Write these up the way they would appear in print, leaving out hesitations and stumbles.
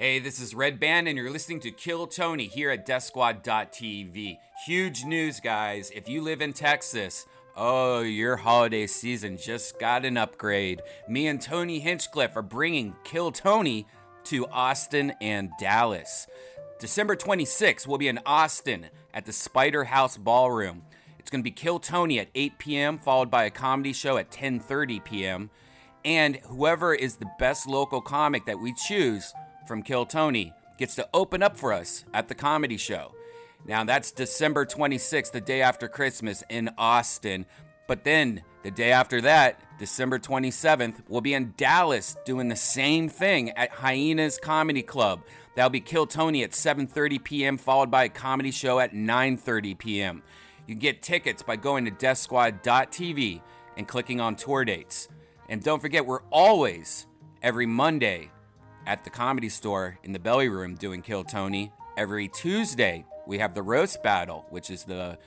Hey, this is Redban, and you're listening to Kill Tony here at DeathSquad.tv. Huge news, guys. If you live in Texas, oh, your holiday season just got an upgrade. Me and Tony Hinchcliffe are bringing Kill Tony to Austin and Dallas. December 26th, we'll be in Austin at the Spider House Ballroom. It's going to be Kill Tony at 8 p.m., followed by a comedy show at 10:30 p.m. And whoever is the best local comic that we choose from Kill Tony gets to open up for us at the comedy show. Now that's December 26th, the day after Christmas in Austin. But then the day after that, December 27th, we'll be in Dallas doing the same thing at Hyenas Comedy Club. That'll be Kill Tony at 7:30 p.m. followed by a comedy show at 9:30 p.m. You can get tickets by going to DeathSquad.tv and clicking on tour dates. And don't forget, we're always every Monday at the Comedy Store in the Belly Room doing Kill Tony. Every Tuesday, we have the roast battle, which is the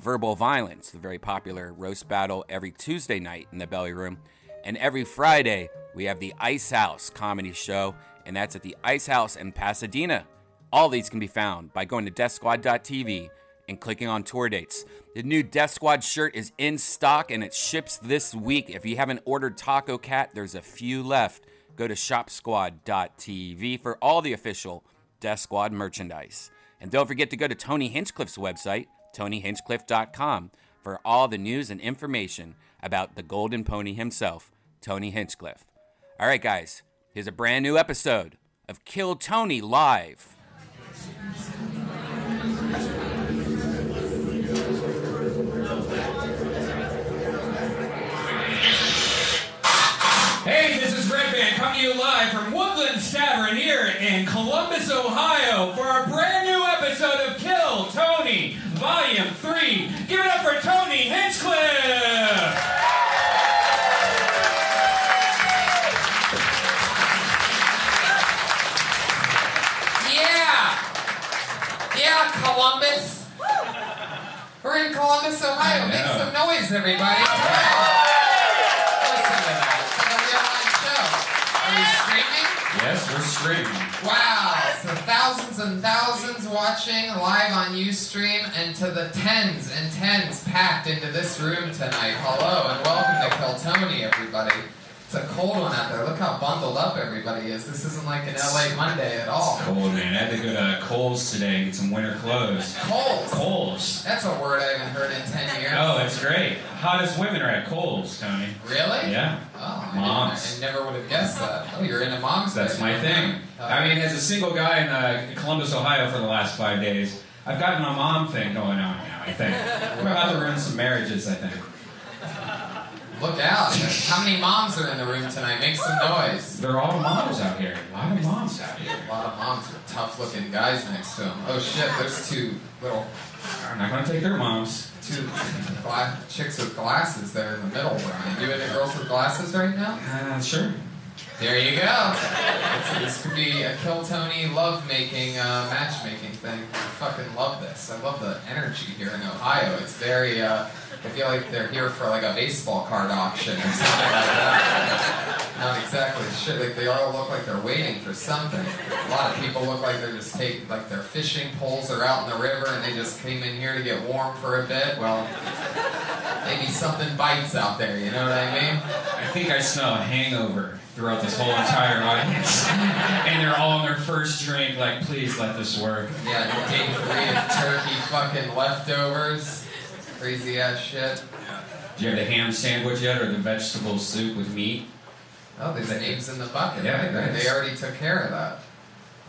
verbal violence, the very popular roast battle every Tuesday night in the Belly Room. And every Friday, we have the Ice House Comedy Show, and that's at the Ice House in Pasadena. All these can be found by going to DeathSquad.tv and clicking on tour dates. The new Death Squad shirt is in stock, and it ships this week. If you haven't ordered Taco Cat, there's a few left. Go to ShopSquad.tv for all the official Death Squad merchandise. And don't forget to go to Tony Hinchcliffe's website, TonyHinchcliffe.com, for all the news and information about the Golden Pony himself, Tony Hinchcliffe. All right, guys, here's a brand new episode of Kill Tony Live. Hey, this is Redban coming to you live from Woodland Tavern here in Columbus, Ohio for our brand new episode of Kill Tony, Volume 3. Give it up for Tony Hinchcliffe! Yeah! Yeah, Columbus. We're in Columbus, Ohio. Make some noise, everybody. Yes, we're streaming. Wow, so thousands and thousands watching live on Ustream, and to the tens and tens packed into this room tonight. Hello and welcome to Kill Tony, everybody. It's a cold one out there. Look how bundled up everybody is. This isn't like an LA Monday at all. It's cold, man. I had to go to Kohl's today and get some winter clothes. Kohl's? Kohl's. That's a word I haven't heard in 10 years. Oh, it's great. Hottest women are at Kohl's, Tony. Really? Yeah. Oh, moms. I never would have guessed that. Oh, you're into moms. That's my thing. I mean, as a single guy in Columbus, Ohio for the last 5 days, I've gotten a mom thing going on now, I think. We're about to ruin some marriages, I think. Look out. How many moms are in the room tonight? Make some noise. There are all moms out here. A lot of moms out here. A lot of moms with tough-looking guys next to them. Oh, shit, there's two little... I'm not going to take their moms. Two chicks with glasses there in the middle, Brian. You into girls with glasses right now? Sure. There you go. This could be a Kill Tony love-making, matchmaking thing. I fucking love this. I love the energy here in Ohio. It's very... I feel like they're here for like a baseball card auction or something like that. Not exactly shit. Like they all look like they're waiting for something. A lot of people look like they're just taking, like their fishing poles are out in the river and they just came in here to get warm for a bit. Well, maybe something bites out there. You know what I mean? I think I smell a hangover throughout this whole entire audience, and they're all on their first drink. Like, please let this work. Yeah, day 3 of turkey fucking leftovers. Crazy ass shit. Did you have the ham sandwich yet, or the vegetable soup with meat? Oh, there's names in the bucket. Yeah, right? They already took care of that.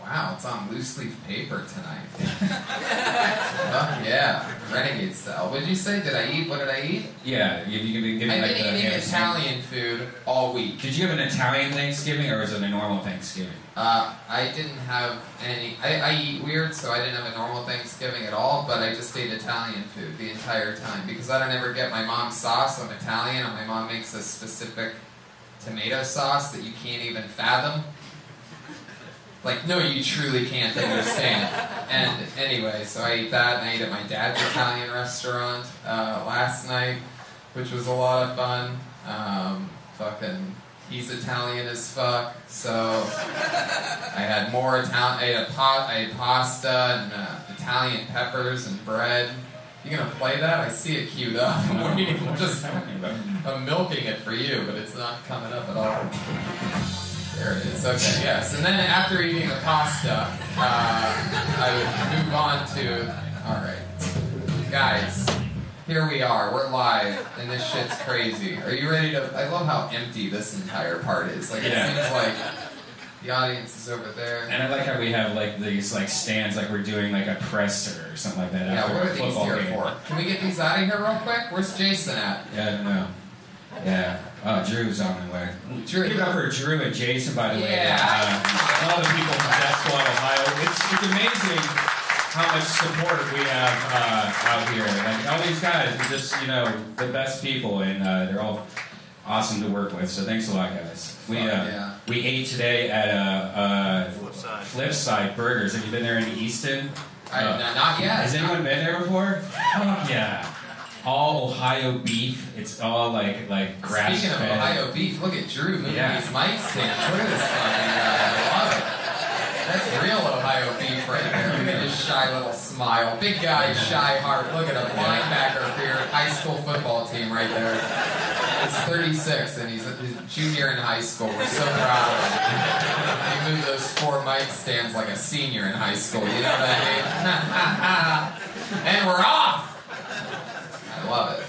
Wow, it's on loose leaf paper tonight. Fuck yeah, renegade style. What did you say? Did I eat? What did I eat? Yeah, you've been giving. I've been eating Italian food all week. Did you have an Italian Thanksgiving, or was it a normal Thanksgiving? I didn't have any. I eat weird, so I didn't have a normal Thanksgiving at all, but I just ate Italian food the entire time because I don't ever get my mom's sauce. I'm Italian, and my mom makes a specific tomato sauce that you can't even fathom. Like, no, you truly can't understand. And anyway, so I ate that, and I ate at my dad's Italian restaurant last night, which was a lot of fun. Fucking He's Italian as fuck, so I had more Italian. I had pasta and Italian peppers and bread. You gonna play that? I see it queued up. I'm just milking it for you, but it's not coming up at all. There it is. Okay, yes. And then after eating the pasta, I would move on to... Alright. Guys, here we are. We're live, and this shit's crazy. Are you ready to... I love how empty this entire part is. Like, yeah. It seems like the audience is over there. And I like how we have, like, these, like, stands, like we're doing, like, a presser or something like that. Yeah, after what are these here game. For? Can we get these out of here real quick? Where's Jason at? Yeah, I don't know. Yeah. Oh, Drew's on the way. Drew. Give it up for Drew and Jason, by the way. Yeah. And all the people from Death Squad, Ohio. It's amazing how much support we have out here. Like, all these guys are just, you know, the best people, and they're all awesome to work with. So thanks a lot, guys. We ate today at Flipside Burgers. Have you been there in Easton? Not yet. Has anyone been there before? Fuck yeah. All Ohio beef. It's all like grass. Speaking of Ohio beef, look at Drew moving these mic stands. Look at this fucking guy. I love it. That's real Ohio beef right there. Look at his shy little smile. Big guy, shy heart. Look at a linebacker for your high school football team right there. He's 36 and he's a junior in high school. We're so proud of him. He moved those four mic stands like a senior in high school. You know what I mean? And we're off. Love it.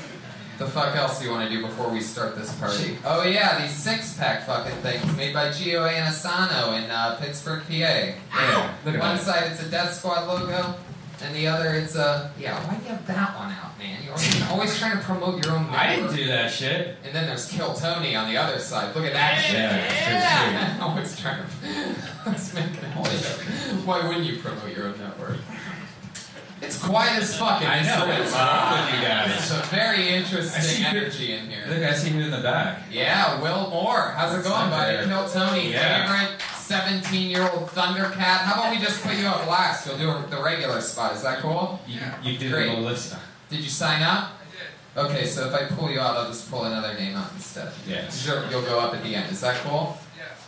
The fuck else do you want to do before we start this party? Oh yeah, these six-pack fucking things made by Gio Anasano in Pittsburgh, PA. Yeah. One side it's a Death Squad logo, and the other it's a... Yeah, why do you have that one out, man? You're always trying to promote your own... I didn't do that shit. And then there's Kill Tony on the other side. Look at that shit. Yeah. I'm always trying to... Let's make it holy shit. Why wouldn't you promote your own network? It's quiet as fucking. I know. It's with you guys. It's a very interesting energy in here. Look, I see you in the back. Yeah, Will Moore. How's it going, buddy? Kill Tony, favorite 17-year-old Thundercat. How about we just put you up last? You'll do the regular spot. Is that cool? Yeah. You did the list. Did you sign up? I did. Okay, so if I pull you out, I'll just pull another name out instead. Yes. Sure, you'll go up at the end. Is that cool?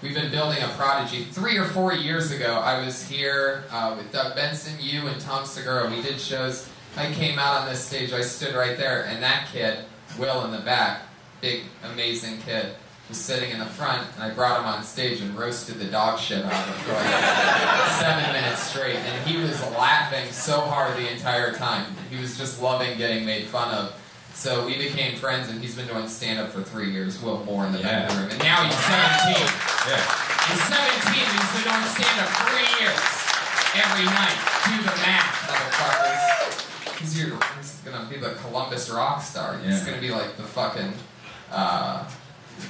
We've been building a prodigy. 3 or 4 years ago, I was here with Doug Benson, you, and Tom Segura. We did shows. I came out on this stage. I stood right there, and that kid, Will in the back, big, amazing kid, was sitting in the front, and I brought him on stage and roasted the dog shit out of him for like 7 minutes straight, and he was laughing so hard the entire time. He was just loving getting made fun of. So we became friends, and he's been doing stand-up for 3 years, Will Moore in the Belly Room. And now he's 17. Yeah. He's 17, and he's been doing stand-up 3 years. Every night. Do the math, motherfuckers. He's going to be the Columbus rock star. He's going to be like the fucking...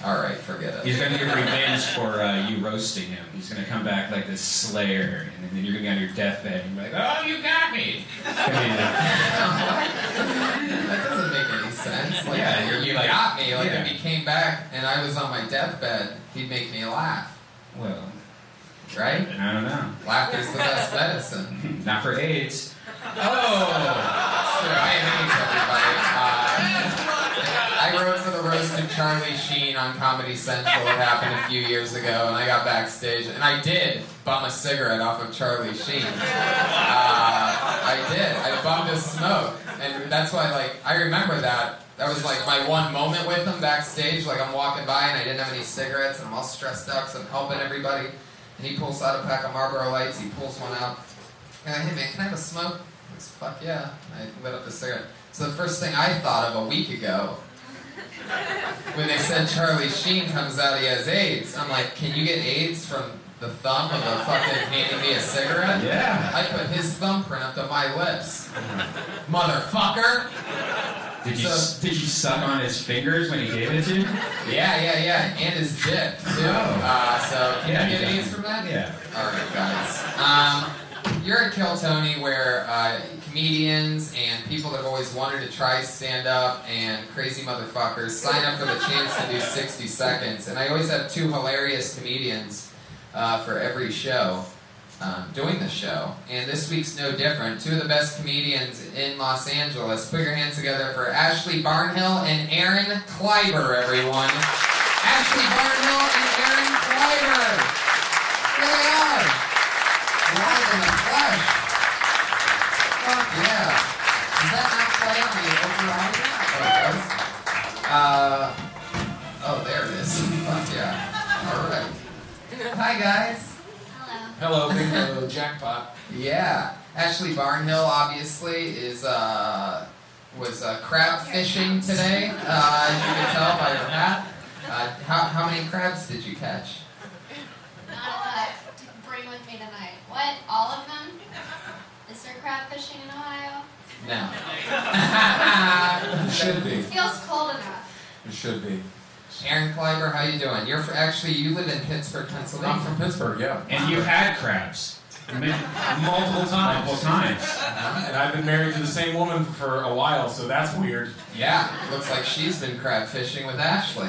Alright, forget it. He's going to get revenge for you roasting him. He's going to come back like this Slayer, and then you're going to be on your deathbed, and you're like, oh, you got me! That doesn't make any sense. Like, yeah, you like, got me. Like, if he came back and I was on my deathbed, he'd make me laugh. Well. Right? I don't know. Laughter's the best medicine. Not for AIDS. Oh! Sure, I am AIDS, everybody. I wrote for the roast of Charlie Sheen on Comedy Central. It happened a few years ago, and I got backstage, and I did bum a cigarette off of Charlie Sheen. I did. I bummed a smoke, and that's why, like, I remember that. That was, like, my one moment with him backstage. Like, I'm walking by, and I didn't have any cigarettes, and I'm all stressed out, because I'm helping everybody. And he pulls out a pack of Marlboro Lights. He pulls one out. And I'm like, hey, man, can I have a smoke? He goes, fuck yeah. And I lit up the cigarette. So the first thing I thought of a week ago, when they said Charlie Sheen comes out, he has AIDS. I'm like, can you get AIDS from the thumb of a fucking handing me a cigarette? Yeah. I put his thumbprint up to my lips. Motherfucker! Did you suck on his fingers when he gave it to you? Yeah. And his dick, too. So can you get AIDS from that? Yeah. Alright, guys. You're at Kill Tony, where comedians and people that have always wanted to try stand-up and crazy motherfuckers sign up for the chance to do 60 seconds. And I always have two hilarious comedians for every show doing the show. And this week's no different. Two of the best comedians in Los Angeles. Put your hands together for Ashley Barnhill and Aaron Kleiber, everyone. Ashley Barnhill and Aaron Kleiber. There they are. Live in the flesh. Fuck yeah. Does that not play on the override? Oh, there it is. Fuck yeah. All right. Hi, guys. Hello. Hello, big jackpot. Yeah. Ashley Barnhill, obviously, is, was crab fishing today, as you can tell by her hat. How many crabs did you catch? Not enough to bring with me tonight. What? All of them? Is there crab fishing in Ohio? No. It should be. It feels cold enough. It should be. Aaron Kleiber, how you doing? You're actually, you live in Pittsburgh, Pennsylvania. I'm from Pittsburgh, yeah. And you had crabs. Multiple times. Multiple times. And I've been married to the same woman for a while, so that's weird. Yeah, looks like she's been crab fishing with Ashley.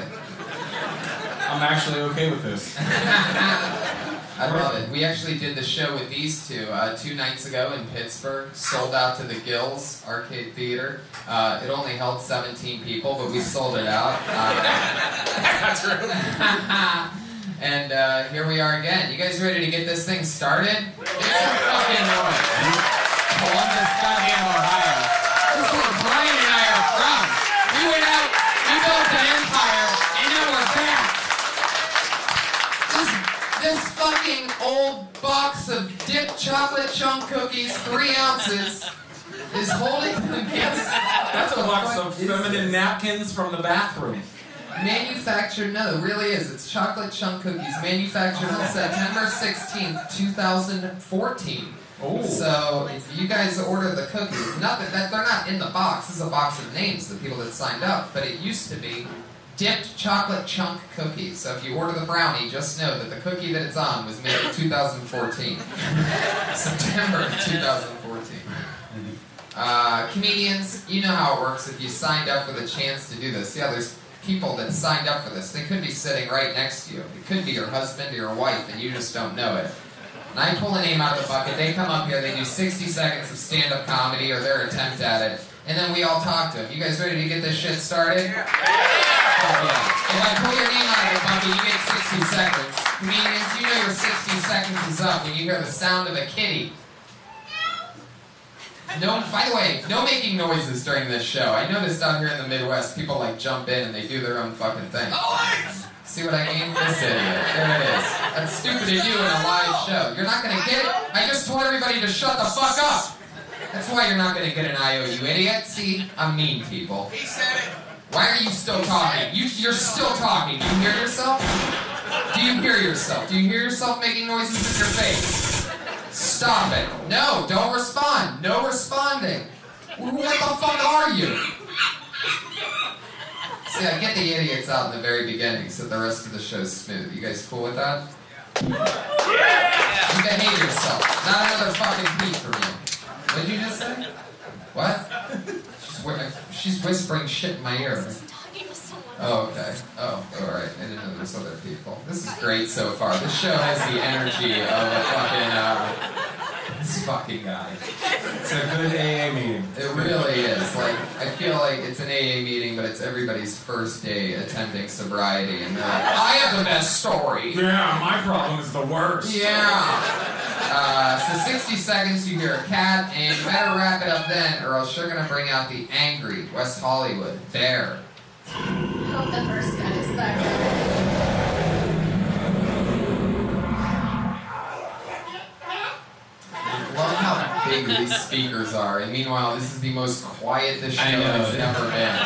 I'm actually okay with this. I love it. We actually did the show with these two 2 nights ago in Pittsburgh, sold out to the Gills Arcade Theater. It only held 17 people, but we sold it out. That's true. And here we are again. You guys ready to get this thing started? It's a fucking noise. Columbus, goddamn Ohio. This is where Brian and I are from. We went out, we built an empire, and now we're back. This fucking old box of dip chocolate chunk cookies, 3 ounces, is holding them against. That's a box of feminine napkins from the bathroom. Manufactured, no, it really is. It's chocolate chunk cookies manufactured on September 16th, 2014. Oh. So you guys order the cookies. Not that they're not in the box. This is a box of names, the people that signed up. But it used to be dipped chocolate chunk cookies. So if you order the brownie, just know that the cookie that it's on was made in 2014. September of 2014. Comedians, you know how it works. If you signed up for the chance to do this, yeah, there's people that signed up for this, they could be sitting right next to you. It could be your husband or your wife, and you just don't know it. And I pull a name out of the bucket, they come up here, they do 60 seconds of stand-up comedy or their attempt at it, and then we all talk to them. You guys ready to get this shit started? Yeah. Oh, yeah. If I pull your name out of the bucket, you get 60 seconds. Comedians, you know your 60 seconds is up when you hear the sound of a kitty. No, by the way, no making noises during this show. I noticed down here in the Midwest, people like jump in and they do their own fucking thing. Oh, see what I mean? This idiot. There it is. That's stupid of you in a live show. You're not gonna get it? I just told everybody to shut the fuck up. That's why you're not gonna get an IO, you idiot. See, I'm mean, people. He said it. Why are you still talking? You're still talking. Do you hear yourself? Do you hear yourself? Do you hear yourself making noises in your face? Stop it. No, don't respond. No responding. What the fuck are you? See, I get the idiots out in the very beginning so the rest of the show's smooth. You guys cool with that? Yeah. You behave yourself. Not another fucking beat from you. What did you just say? What? She's whispering shit in my ear. Oh, okay. Oh, alright. I didn't know there's other people. This is great so far. This show has the energy of a fucking, this fucking guy. It's a good AA meeting. It really is. Like, I feel like it's an AA meeting, but it's everybody's first day attempting sobriety, and I have the best story! Yeah, my problem is the worst. Yeah! So 60 seconds, you hear a cat, and you better wrap it up then, or else you're gonna bring out the angry West Hollywood bear. I hope the first guy is that good. Love how big these speakers are, and meanwhile, this is the most quiet the show has ever been.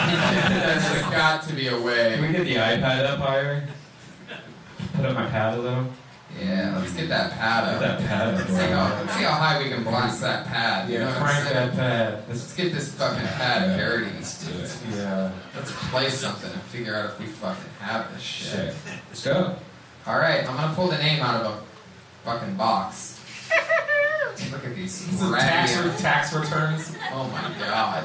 There's got to be a way. Can we get the iPad up higher? Put up my paddle, though? Yeah, let's get that pad up. Get that pad up. Let's see how high we can blast that pad. Yeah, crank that pad. Let's get this fucking pad dirty. Let's do it. Yeah. Let's play something and figure out if we fucking have this shit. Let's go. Alright, I'm gonna pull the name out of a fucking box. Look at these. Tax returns. Oh my god.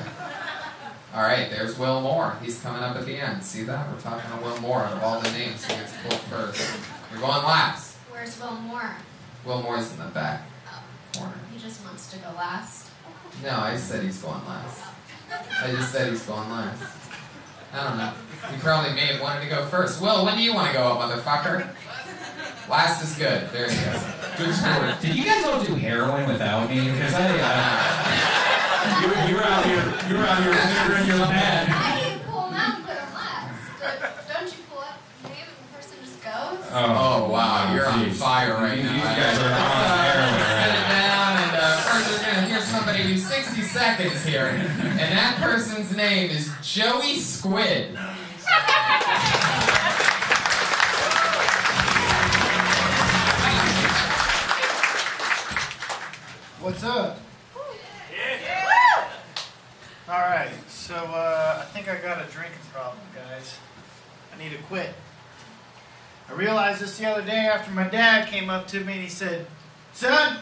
Alright, there's Will Moore. He's coming up at the end. See that? We're talking to Will Moore out of all the names. He gets pulled first. You're going last. Where's Will Moore? Will Moore's in the back corner. He just wants to go last? No, I said he's going last. I just said he's going last. I don't know. You probably may have wanted to go first. Will, when do you want to go up, motherfucker? Last is good. There he goes. Good story. Did you guys all do heroin without me? Because you were out here figuring your man. I didn't pull him out and put him last. But don't you pull up the name and the person just goes? Oh, wow. You're on fire right now. You guys are on heroin right now. Sit down, and first we're going to hear somebody do 60 seconds here. And that person's name is Joey Squid. What's up? Yeah. All right, so I think I got a drinking problem, guys. I need to quit. I realized this the other day after my dad came up to me and he said, "Son,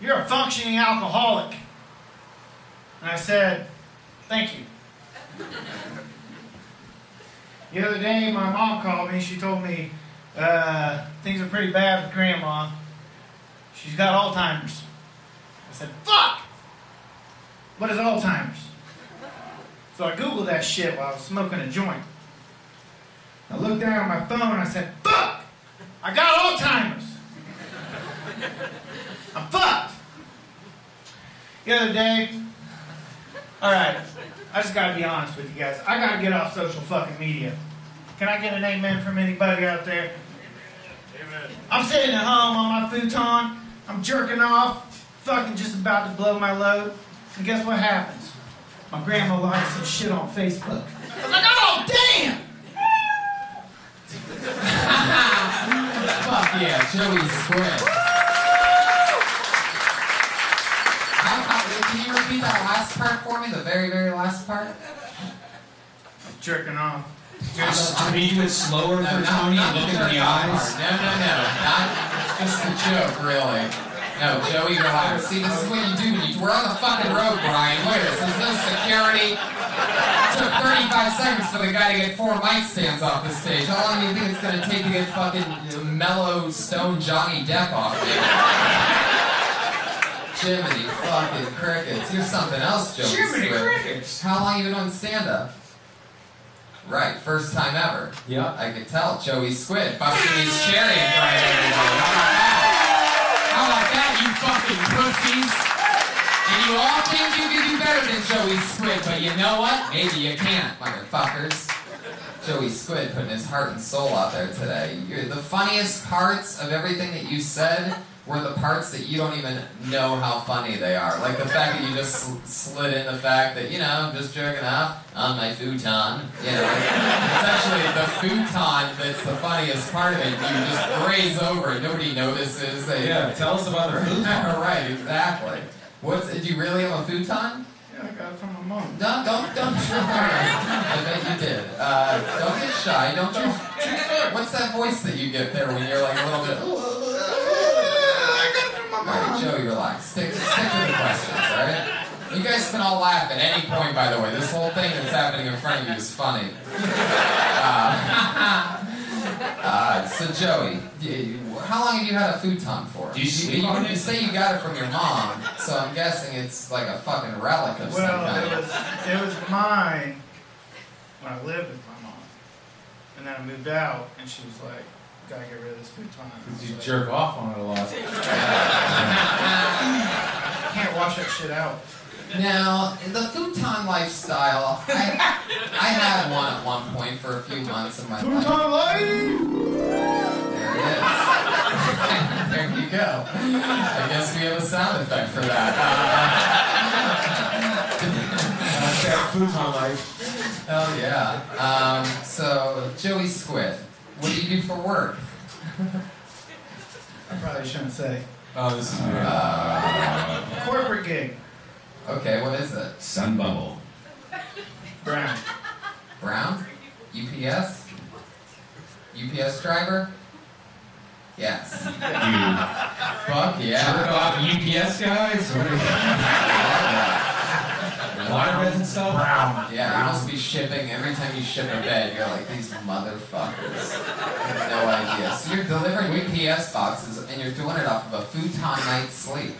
you're a functioning alcoholic." And I said, "Thank you." The other day, my mom called me. She told me things are pretty bad with Grandma. She's got Alzheimer's. I said, "Fuck! What is Alzheimer's?" So I Googled that shit while I was smoking a joint. I looked down at my phone and I said, "Fuck! I got Alzheimer's! I'm fucked!" The other day, alright, I just gotta be honest with you guys. I gotta get off social fucking media. Can I get an amen from anybody out there? Amen. I'm sitting at home on my futon. I'm jerking off, fucking just about to blow my load. And guess what happens? My grandma likes some shit on Facebook. I was like, "Oh, damn!" Fuck yeah, Joey Squid. Can you repeat that last part for me? The very, very last part? Jerking off. To me, it's slower for Tony. Look in the eyes. No. Not just a joke, really. No, Joey, relax. See, this is what you do. We're on the fucking road, Brian. Look at this. There's no security. It took 35 seconds for the guy to get 4 mic stands off the stage. How long do you think it's going to take to get fucking mellow stone Johnny Depp off, dude? Jiminy fucking crickets. Here's something else, Joey. Jiminy crickets. How long you been on stand-up? Right, first time ever. Yeah. I could tell. Joey Squid busting his cherry in front of everybody. How about that, you fucking pussies? And you all think you can do better than Joey Squid, but you know what? Maybe you can't, motherfuckers. Joey Squid putting his heart and soul out there today. The funniest parts of everything that you said were the parts that you don't even know how funny they are. Like the fact that you just slid in the fact that, you know, I'm just jerking off on my futon. You know, it's actually the futon that's the funniest part of it. You just graze over it. Nobody notices. Yeah, tell us about the futon. Right, exactly. Do you really have a futon? Yeah, I got it from my mom. No, don't. I bet you did. Don't get shy. Don't. What's that voice that you get there when you're like a little bit... Alright, Joey, relax. Stick to the questions, alright? You guys can all laugh at any point, by the way. This whole thing that's happening in front of you is funny. So, Joey, how long have you had a futon for? You say you got it from your mom, so I'm guessing it's like a fucking relic of some kind. Well, it was mine when I lived with my mom. And then I moved out, and she was like, "Gotta get rid of this futon." Because you jerk off on it a lot. I can't wash that shit out. Now, the futon lifestyle, I had one at one point for a few months in my life. Futon life! There it is. There you go. I guess we have a sound effect for that. Futon life. Hell yeah. So, Joey Squid. What do you do for work? I probably shouldn't say. Oh, this is weird. Corporate gig. Okay, what is it? Sunbubble. Brown. Brown? UPS? UPS driver? Yes. You. Fuck yeah. Jerk off UPS guys? Water beds and stuff? Brown. Yeah, you must be shipping. Every time you ship a bed, you're like, "These motherfuckers." I have no idea. So you're delivering UPS boxes, and you're doing it off of a futon night's sleep.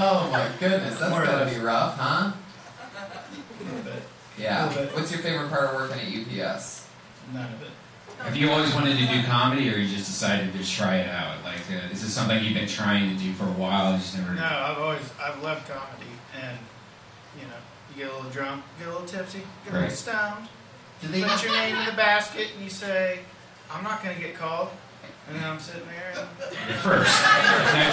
Oh, my goodness, that's gotta be rough, huh? A little bit. Yeah. Little bit. What's your favorite part of working at UPS? None of it. Have you always wanted to do comedy, or you just decided to try it out? Like, is this something you've been trying to do for a while? Just never. No, I've loved comedy, and you know, you get a little drunk, you get a little tipsy, get a little stoned. Put your name in the basket, and you say, "I'm not going to get called." And then I'm sitting there. And... First, now,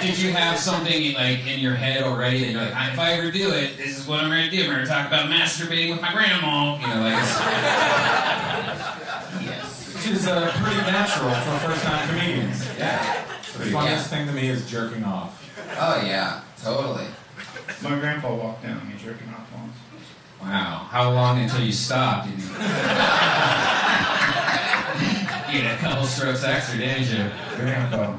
did you have something like in your head already that you're like, if I ever do it, this is what I'm going to do. I'm going to talk about masturbating with my grandma. You know, like. Which is pretty natural for first-time comedians. Yeah. The funniest thing to me is jerking off. Oh, yeah. Totally. My grandpa walked down on me jerking off once. Wow. How long until you stopped? You get a couple strokes extra, didn't you? Grandpa.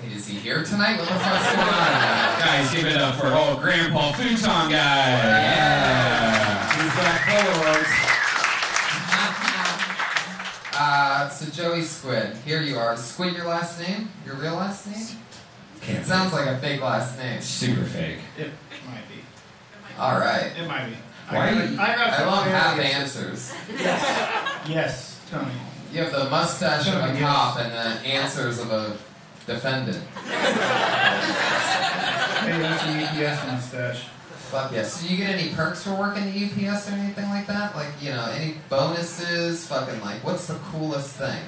Hey, is he here tonight? What the fuck's going on? Guys, give it up for old Grandpa Futon Guy. Yeah. He's got Polaroids. So Joey Squid, here you are. Squid, your last name? Your real last name? It sounds like a fake last name. Super fake. It might be. All right. It might be. Why? I love half answers. Yes. Yes, Tony. You have the mustache of a cop and the answers of a defendant. Hey, that's an EPS mustache. Fuck yes. So you get any perks for working at UPS or anything like that? Like, you know, any bonuses? Fucking like, what's the coolest thing?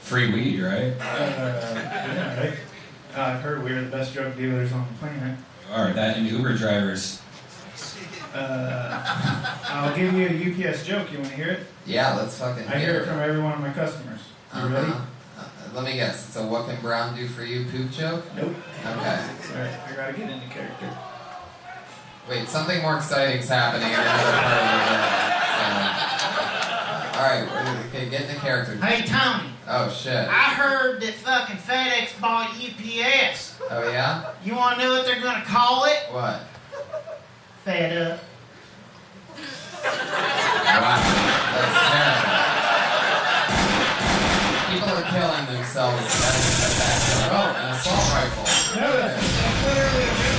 Free weed, right? Yeah, right? I've heard we're the best drug dealers on the planet. Alright, that and Uber drivers. I'll give you a UPS joke. You want to hear it? Yeah, let's fucking hear it. I hear it from every one of my customers. You ready? Let me guess. It's a what can Brown do for you poop joke? Nope. Okay. Alright, I gotta get into character. Wait, something more exciting's happening in another part of the world. Alright, okay, get in the character. Hey, Tony. Oh, shit. I heard that fucking FedEx bought UPS. Oh, yeah? You want to know what they're going to call it? What? Fed Up. Wow, that's terrible. People are killing themselves with FedEx. Oh, an assault rifle. No, that's literally a good thing.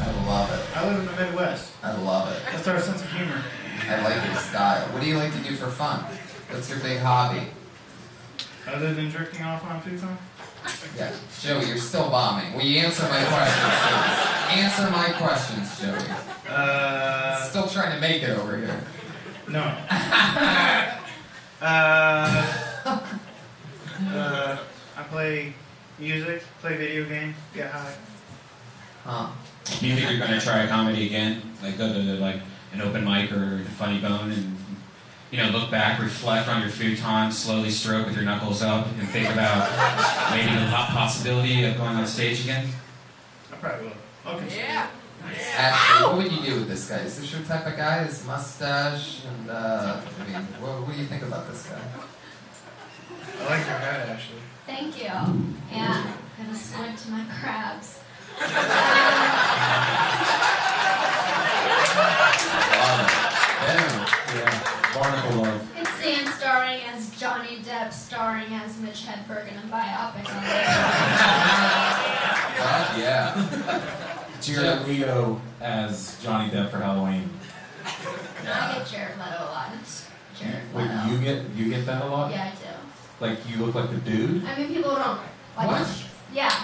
I love it. I live in the Midwest. I love it. That's our sense of humor. I like your style. What do you like to do for fun? What's your big hobby? Other than jerking off on Futon? Yeah. Joey, you're still bombing. Will you answer my questions, please? Answer my questions, Joey. Still trying to make it over here. No. I play music, play video games, get high. Huh. Do you think you're going to try comedy again? Like go to like an open mic or the Funny Bone and, you know, look back, reflect on your futon, slowly stroke with your knuckles up and think about maybe the possibility of going on stage again? I probably will. Okay. Yeah. Ashley, what would you do with this guy? Is this your type of guy? His mustache and, I mean, what do you think about this guy? I like your hat, Ashley. Thank you. Yeah, I'm going to squid to my crabs. It's Sam starring as Johnny Depp, starring as Mitch Hedberg in a biopic on God, yeah. Jared Leto as Johnny Depp for Halloween. Yeah. I get Jared Leto a lot. Wait, you get that a lot? Yeah, I do. Like, you look like the dude? I mean, people don't. Like, what? Yeah.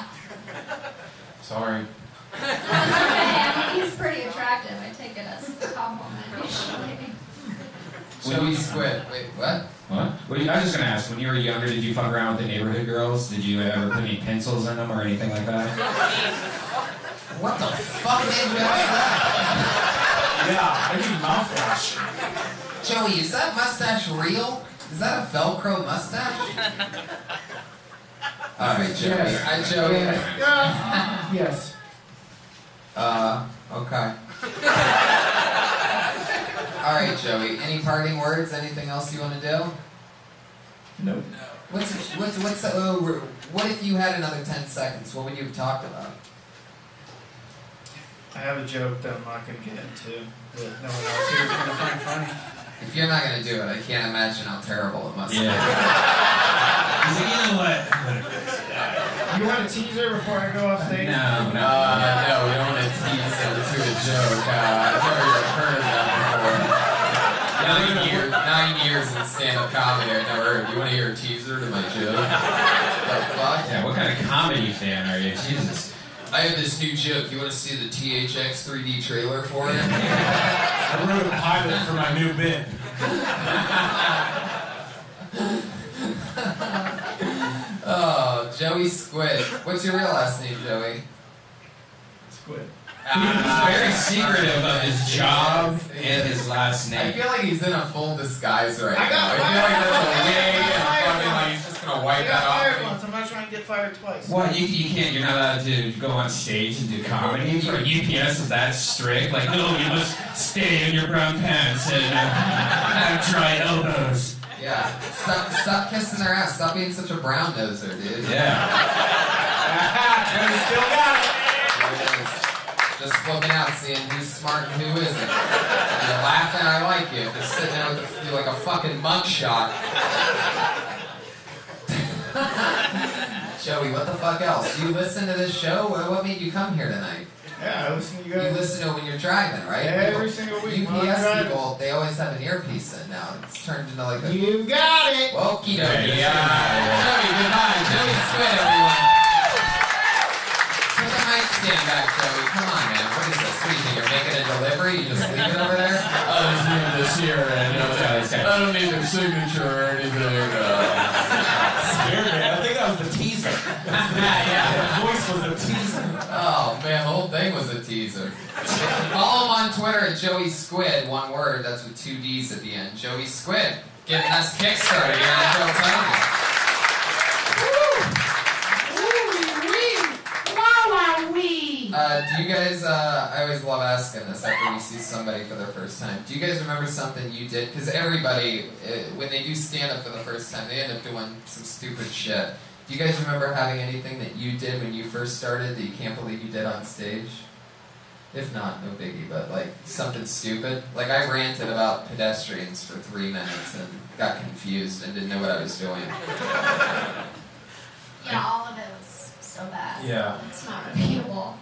Sorry. That's okay. I mean, he's pretty attractive. I take it as a compliment, usually. Joey Squid. Wait, what? What? Well, I was just going to ask, when you were younger, did you fuck around with the neighborhood girls? Did you ever put any pencils in them or anything like that? What the fuck is that? Yeah, I need mouthwash. Joey, is that mustache real? Is that a Velcro mustache? Alright, Joey. Yes. Hi, Joey. Yes. Okay. Alright, Joey. Any parting words? Anything else you want to do? Nope. No. What if you had another 10 seconds? What would you have talked about? I have a joke that I'm not going to get into, but no one else here is going to find funny. If you're not going to do it, I can't imagine how terrible it must be. Yeah. You know what? You want a teaser before I go off stage? No, we don't want to tease to a joke. I've never heard of that before. 9 years in stand-up comedy, I've never heard. You want to hear a teaser to my joke? What the fuck? Yeah, what kind of comedy fan are you? Jesus. I have this new joke. You want to see the THX 3D trailer for it? I wrote a pilot for my new bit. Oh, Joey Squid. What's your real last name, Joey? Squid. He's very secretive of his job and his last name. I feel like he's in a full disguise right now. I feel like there's a wig and fucking like he's just gonna wipe that off. I got fired once. I'm not trying to get fired twice. What? You can't. You're not allowed to go on stage and do comedy. For UPS is that strict? Like, no, you must stay in your brown pants and have dry elbows. Yeah. Stop kissing their ass. Stop being such a brown noser, dude. Yeah. You still got it. Just looking out, seeing who's smart and who isn't. And you're laughing, I like you. Just sitting there with you like a fucking mugshot. Joey, what the fuck else? You listen to this show? What made you come here tonight? Yeah, I listen to you guys. You listen to it when you're driving, right? Yeah, every single week. UPS people, they always have an earpiece in now. It's turned into like a... You got it! Okie dokie. Joey, goodbye. Joey Squid, everyone. Stand back, Joey. Come on, man. What is this? What do you think? You're making a delivery? You just leave it over there? I'll just leave it this year, and I don't need their signature or anything. I think that was the teaser. Yeah. The voice was a teaser. Oh, man. The whole thing was a teaser. Follow him on Twitter at Joey Squid. One word. That's with two D's at the end. Joey Squid. Getting us kickstarted here on Kill Tony. Do you guys, I always love asking this after we see somebody for their first time. Do you guys remember something you did? Because everybody, when they do stand-up for the first time, they end up doing some stupid shit. Do you guys remember having anything that you did when you first started that you can't believe you did on stage? If not, no biggie, but like something stupid. Like I ranted about pedestrians for 3 minutes and got confused and didn't know what I was doing. Yeah, all of it was so bad. Yeah. It's not repeatable.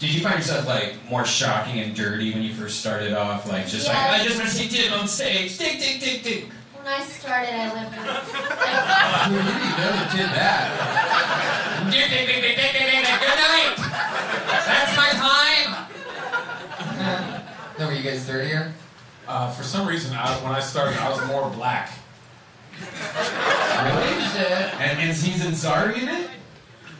Did you find yourself like more shocking and dirty when you first started off? Like just I just want to see Tim on stage. Tick tick tick tick. When I started, I lived with. Who do you know that did that? Dick dick dick dick dick dick dick. Good night. That's my time. No, were you guys dirtier? For some reason, when I started, I was more black. Really? Shit. And season Zari in it?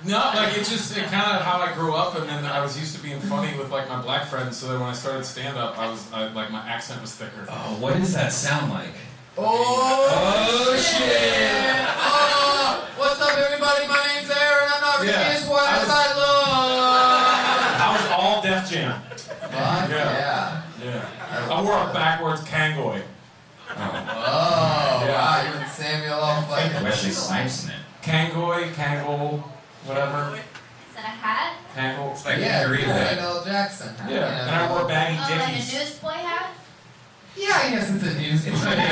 No, like it's just kind of how I grew up, and then I was used to being funny with like my black friends. So then when I started stand up, I like my accent was thicker. Oh, what does that sound like? Oh shit! Oh, what's up, everybody? My name's Aaron. I'm not religious. What does I love? I was all Def Jam. Fuck yeah. I wore a backwards Kangoy. Wow, you're Samuel L. Fucking. Wesley Snipes in it. Kangoy, Kangol. Whatever. Is that a hat? Tangle. It's like a Samuel L. Jackson hat. Yeah. And I wore baggy dickies. Like a newsboy hat? Yeah, I guess it's a newsboy hat. It's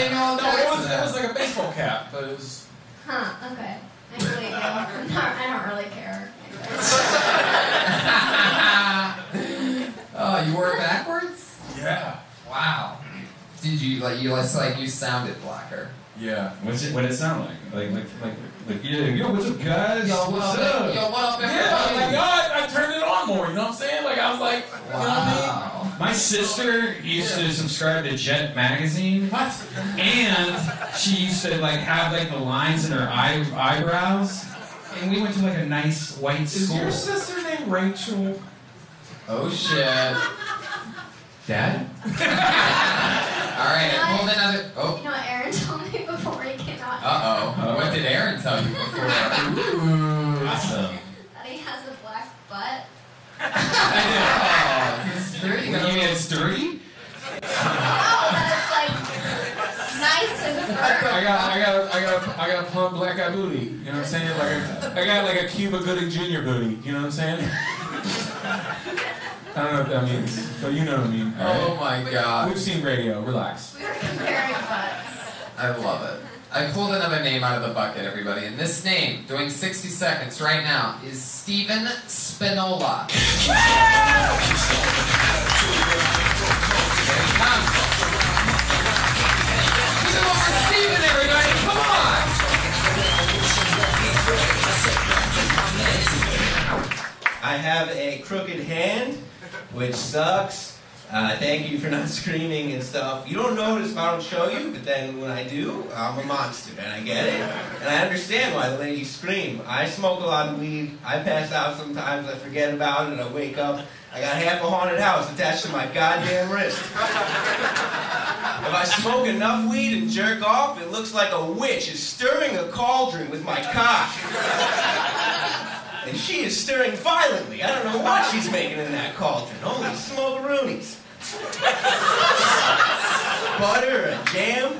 a newsboy hat. It was like a baseball cap, but it was... Huh, okay. Actually, I don't really care. Oh, you wore it backwards? Yeah. Wow. Did you, like, you sounded blacker. Yeah. What did it sound like? Like yeah, yo, what's up, guys? Yo, what's up? Yo, what up, everybody? Yeah, like, God, I turned it on more, you know what I'm saying? Like, I was like, you know what I mean? My sister used to subscribe to Jet Magazine. What? And she used to, like, have, like, the lines in her eyebrows. And we went to, like, a nice white school. Is your sister named Rachel? Oh, shit. Dad? Alright, hold another... Oh. You know what Aaron told me before he came out? Uh-oh. What did Aaron tell you before? Ooh. Awesome. That he has a black butt. It's dirty. You mean it's dirty? No, but it's like... nice and firm. I got a plump black eye booty. You know what I'm saying? I got like a Cuba Gooding Jr. booty. You know what I'm saying? I don't know what that means, but you know what I mean. Right? Oh my god. We've seen radio. Relax. We were comparing butts. I love it. I pulled another name out of the bucket, everybody, and this name, doing 60 seconds right now, is Steven Spinola. Steven, everybody, come on! I have a crooked hand, which sucks. Thank you for not screaming and stuff. You don't notice if I don't show you, but then when I do, I'm a monster, and I get it. And I understand why the ladies scream. I smoke a lot of weed, I pass out sometimes, I forget about it, I wake up. I got half a haunted house attached to my goddamn wrist. If I smoke enough weed and jerk off, it looks like a witch is stirring a cauldron with my cock. And she is stirring violently. I don't know what she's making in that cauldron. Only smokeroonies. Butter, a jam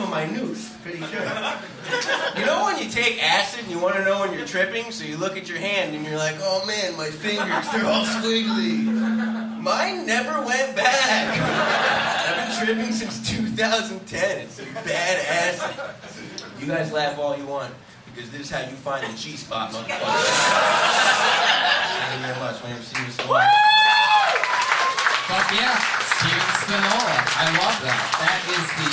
on my noose, pretty sure. You know when you take acid and you want to know when you're tripping, so you look at your hand and you're like, oh man, my fingers, they're all squiggly. Mine never went back. I've been tripping since 2010. It's bad acid. You guys laugh all you want. Because this is how you find the G-spot, motherfucker. Thank you very much. My name is Steven Spinola. Fuck yeah. Steven Spinola. I love that. That is the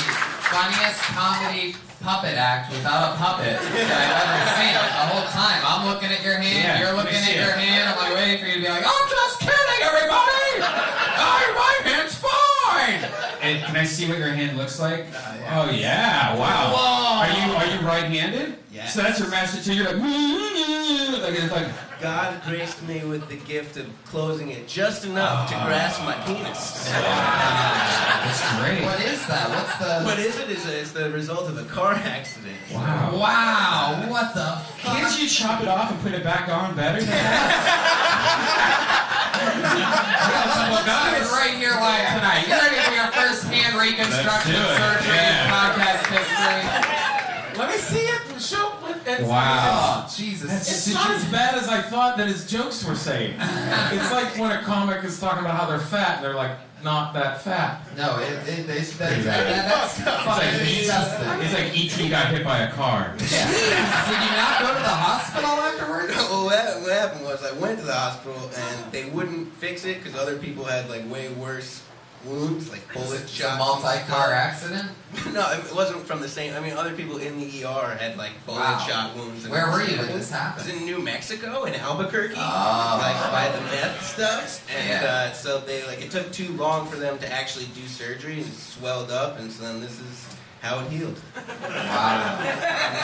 funniest comedy puppet act without a puppet that I've ever seen. The whole time. I'm looking at your hand, yeah, you're looking at your hand. I'm like waiting for you to be like, I'm just kidding, everybody! My hand's fine! And can I see what your hand looks like? Yeah. Oh yeah, wow. Whoa. Are you right-handed? Yes. So that's your master, so you're like, it's like... God graced me with the gift of closing it just enough to grasp my penis. That's great. What is that? What's the... What is it? It's the result of a car accident. Wow. Wow, what the fuck? Can't you chop it off and put it back on better? Let's do it right here live tonight. You're going to be our first hand reconstruction surgery in podcast history. Let me see it. Show it. Wow. Jesus. It's not as bad as I thought that his jokes were saying. It's like when a comic is talking about how they're fat, and they're like, not that fat. No, that's disgusting. It's like E.T. got hit by a car. Yeah. Did you not go to the hospital afterwards? No, what happened was I went to the hospital, and they wouldn't fix it because other people had like way worse wounds, like bullet shots. A multi-car accident? No, it wasn't from the same. I mean, other people in the ER had like bullet shot wounds. And where were you when this happened? It was in New Mexico, in Albuquerque, like by the meth stuff. And so they it took too long for them to actually do surgery, and it swelled up, and so then this is how it healed. Wow.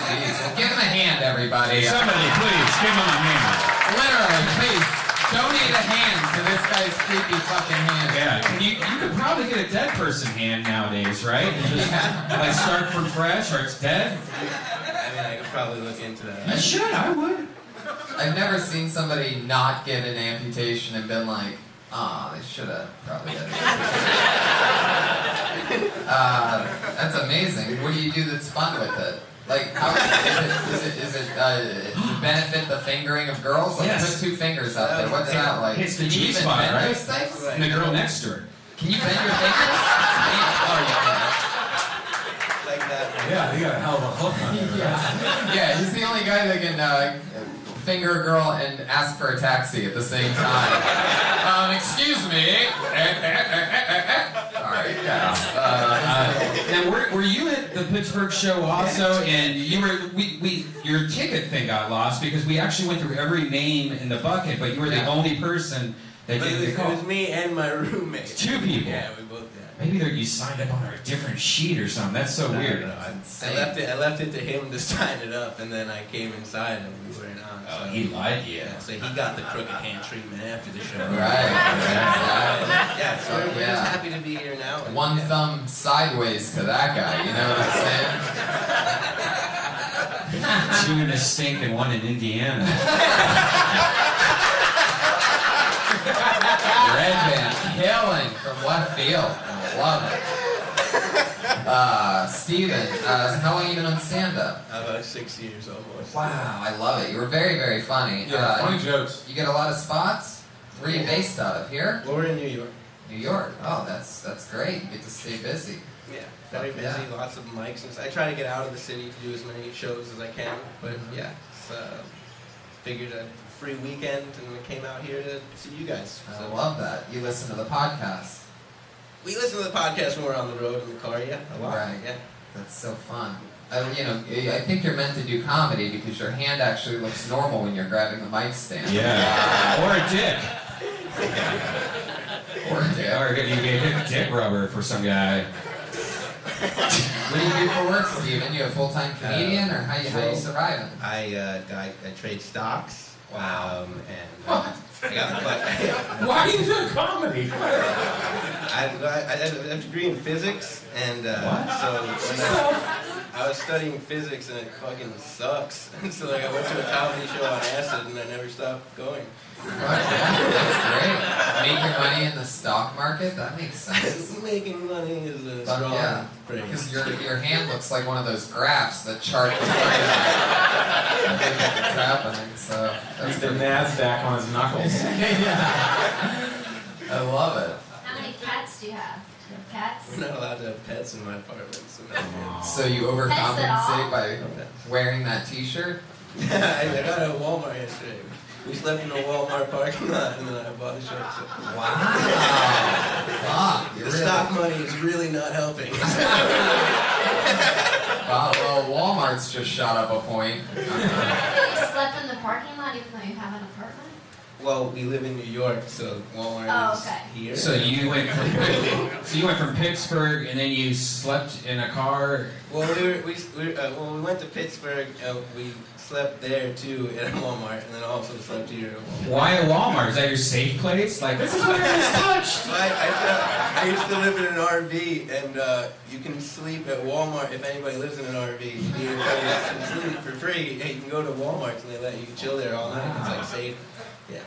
Jeez. Well, give him a hand, everybody. Somebody, please, give him a hand. Literally, please. Donate a hand to this guy's creepy fucking hand. Yeah, you could probably get a dead person hand nowadays, right? Just, like, start from fresh, or it's dead. I mean, I could probably look into that. You should, I would. I've never seen somebody not get an amputation and been like, aw, they should have probably done it. That's amazing. What do you do that's fun with it? Like, how does it benefit the fingering of girls? Like, yes. Put two fingers out there. What's that like? It's the G spot, right? And the girl next to her. Can you bend your fingers? Like that. Yeah, you got a hell of a hook on it. Right? Yeah, he's the only guy that can finger a girl and ask for a taxi at the same time. Excuse me. All right, guys. And were you at the Pittsburgh show also? And you were your ticket thing got lost because we actually went through every name in the bucket, but you were the only person that did the call. It was me and my roommate. Two people. Yeah, we both did. Maybe you signed up on a different sheet or something. That's so weird. I left it to him to sign it up, and then I came inside and we were in on. Oh, so he lied, yeah. So he got the crooked hand treatment after the show. Right. Yeah, so we're just happy to be here now. One thumb sideways to that guy, you know what I'm saying? Two in a sink and one in Indiana. Redban killing from left field. I love it. Steven, how long have you been on stand-up? About 6 years almost. Wow, I love it. You were very, very funny. Yeah, funny jokes. You get a lot of spots? Where are you based out of? Here? Well, we're in New York. New York. Oh, that's great. You get to stay busy. Yeah, very busy, lots of mics. I try to get out of the city to do as many shows as I can, but yeah, it's, figured a free weekend and I came out here to see you guys. So. I love that. You listen to the podcast. We listen to the podcast when we're on the road in the car, yeah, a lot. Right. Yeah. That's so fun. I mean, you know, I think you're meant to do comedy because your hand actually looks normal when you're grabbing the mic stand. Yeah. Or a dick. Yeah. Or a dick. Or you gave him dick rubber for some guy. What do you do for work, Steven? You a full-time comedian, or how you surviving? I trade stocks. Wow. And I got my why are you doing comedy? I have a degree in physics, and I was studying physics, and it fucking sucks. And so like I went to a comedy show on acid, and I never stopped going. Right. That's great. Make your money in the stock market? That makes sense. Making money is a strong phrase. Because your hand looks like one of those graphs that chart the happening, so that's the NASDAQ on his knuckles. I love it. How many cats do you have? Pets? We're not allowed to have pets in my apartment. So, so you overcompensate by wearing that t-shirt? Yeah, I got it at Walmart yesterday. We slept in a Walmart parking lot, and then I bought a shirt. So. Wow. Fuck. The stock money is really not helping. Well, Walmart's just shot up a point. You slept in the parking lot even though you have an apartment? Well, we live in New York, so Walmart is here. So you went from Pittsburgh, and then you slept in a car. Well, we went to Pittsburgh. We slept there too at Walmart, and then also slept here. At Walmart. Why at Walmart? Is that your safe place? Like this is where it's touched. I used to live in an RV, and you can sleep at Walmart if anybody lives in an RV. You can sleep for free. Hey, you can go to Walmart, and they let you chill there all night. It's like safe. Yeah.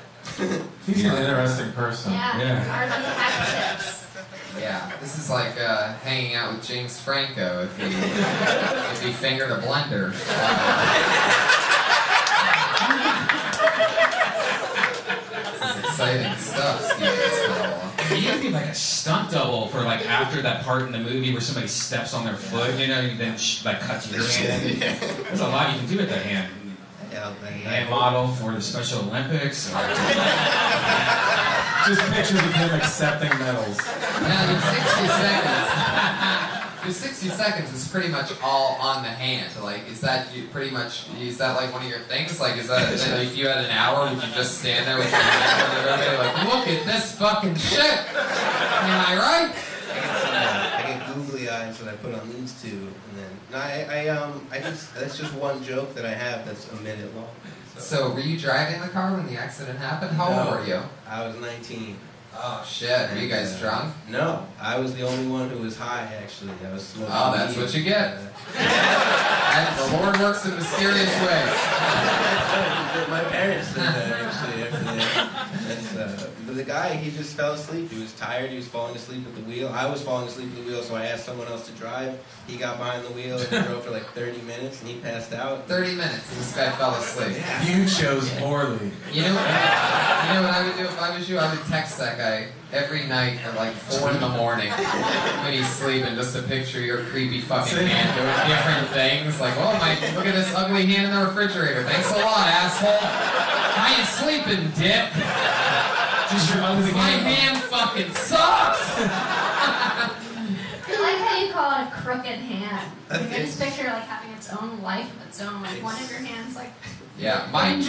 He's an interesting person. Yeah. Yeah. This is like hanging out with James Franco if he fingered a blender. This is exciting stuff, Steve. You could be like a stunt double for like after that part in the movie where somebody steps on their foot, you know, and then like cuts your hand. Yeah. There's a lot you can do with that hand. Hand model for the Special Olympics. Or... Just pictures of him accepting medals. Now, your 60 seconds is pretty much all on the hand. Like, is that you pretty much? Is that like one of your things? Like, is that if you had an hour, would you just stand there with your hand on everybody like, look at this fucking shit? Am I right? I get googly eyes when I put on these two. That's just one joke that I have that's a minute long. So were you driving the car when the accident happened? How old were you? I was 19. Oh, shit. Were you guys drunk? No. I was the only one who was high, actually. I was smoking. Oh, that's what you get. The Lord works in mysterious ways. My parents did that, actually. But the guy, he just fell asleep. He was tired. He was falling asleep at the wheel. I was falling asleep at the wheel, so I asked someone else to drive. He got behind the wheel and drove for like 30 minutes, and he passed out. 30 minutes, and this guy fell asleep. Yeah. You chose poorly. You know what I would do if I was you? I would text that guy every night at like 4 in the morning when he's sleeping, just to picture your creepy fucking hand doing different things. Like, oh my, look at this ugly hand in the refrigerator. Thanks a lot, asshole. I ain't sleeping, dick. My hand fucking sucks! I like how you call it a crooked hand. I just picture like having its own life of its own, like one of your hands like... Yeah, my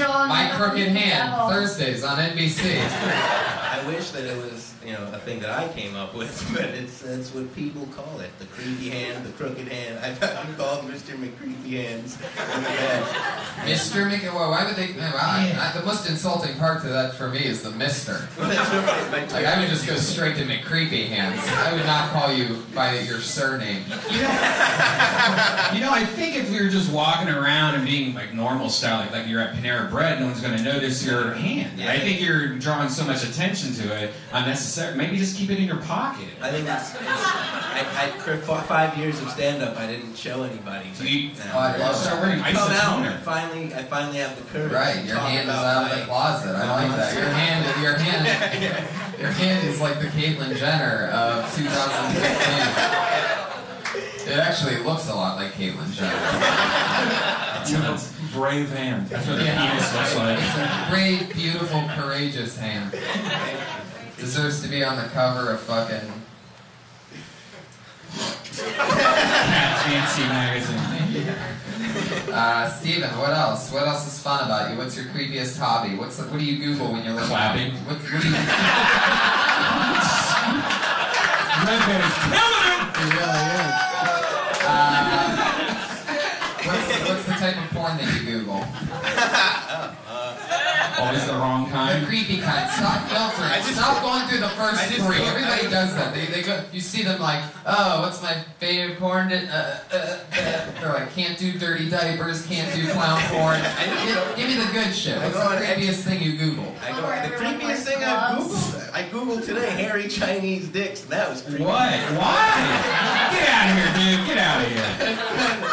crooked hand, devil. Thursdays on NBC. I wish that it was, you know, a thing that I came up with, but it's what people call it. The creepy hand, the crooked hand. I've called Mr. McCreepy Hands. Mr. McCreepy, well, why would they, the most insulting part to that for me is the Mr. Like, I would just go straight to McCreepy Hands. I would not call you by your surname. You know, I think if we were just walking around and being, like, normal style, like you're at Panera Bread, no one's going to notice your hand. Yeah. I think you're drawing so much attention to it, unnecessary. Maybe just keep it in your pocket. I think that's... for 5 years of stand-up, I didn't show anybody. So you... I finally have the courage. Right, your hand is out of the closet. I like that. Your hand is like the Caitlyn Jenner of 2015. It actually looks a lot like Caitlyn Jenner. Brave hand. That's what the penis looks like. It's a brave, beautiful, courageous hand. Deserves to be on the cover of fucking Fancy magazine. Steven, what else? What else is fun about you? What's your creepiest hobby? What do you Google when you're looking? Clapping. What do you? Redman is killing it. He really is. What's the type of porn that you Google? Always the wrong kind. The creepy kind. Stop filtering. Stop going through the first three. Everybody does that. They go. You see them like, oh, what's my favorite porn? They're like, can't do dirty diapers, can't do clown porn. Give me the good shit. What's the creepiest thing you Google? The creepiest thing I Googled? I Googled today, hairy Chinese dicks. That was creepy. What? Why? Get out of here, dude. Get out of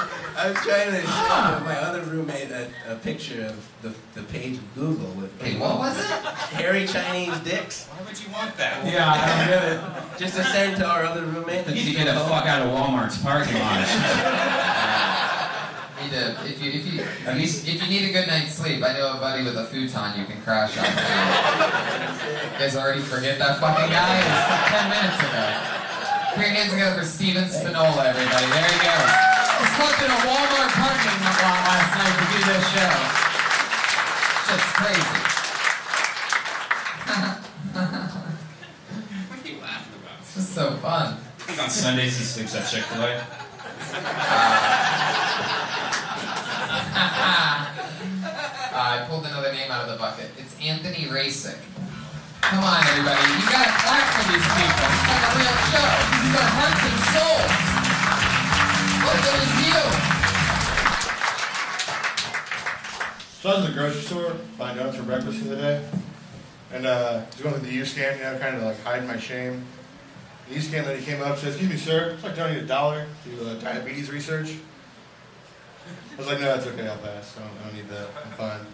here. I was trying to show my other roommate a picture of the page of Google with. Hey, what was it? Hairy Chinese dicks. Why would you want that? Yeah, I don't get it. Just to send to our other roommate. That you get the fuck out of Walmart's parking lot. If you need a good night's sleep, I know a buddy with a futon you can crash on. You guys already forget that fucking guy? It's like 10 minutes ago. Put your hands together for Steven Spinola, everybody. There you go. I slept in a Walmart parking lot last night to do this show. Just crazy. What are you laughing about? This is so fun. I think on Sundays he sleeps at Chick-fil-A. I pulled another name out of the bucket. It's Anthony Rasek. Come on, everybody. You got to clap for these people. It's like a real show. These are hearts and souls. Look, there's you! So I was in the grocery store buying donuts for breakfast for the day. And I was going through the U-Scan, you know, kind of like hide my shame. The U-Scan lady came up and said, "Excuse me, sir, it's like donating $1 to diabetes research." I was like, "No, that's okay, I'll pass. I don't need that. I'm fine."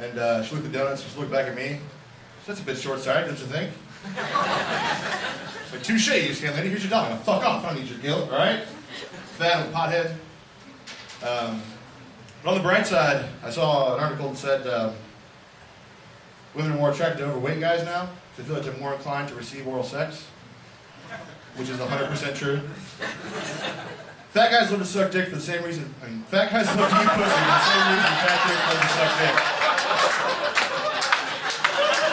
And she looked at the donuts, she looked back at me. "That's a bit short-sighted, don't you think?" It's like, "Touche, U-Scan lady, here's your $1. Now fuck off, I don't need your guilt, all right?" Fat and pothead. But on the bright side, I saw an article that said women are more attracted to overweight guys now. They feel like they're more inclined to receive oral sex, which is 100% true. Fat guys love to suck dick for the same reason. I mean, fat guys love to eat pussy for the same reason fat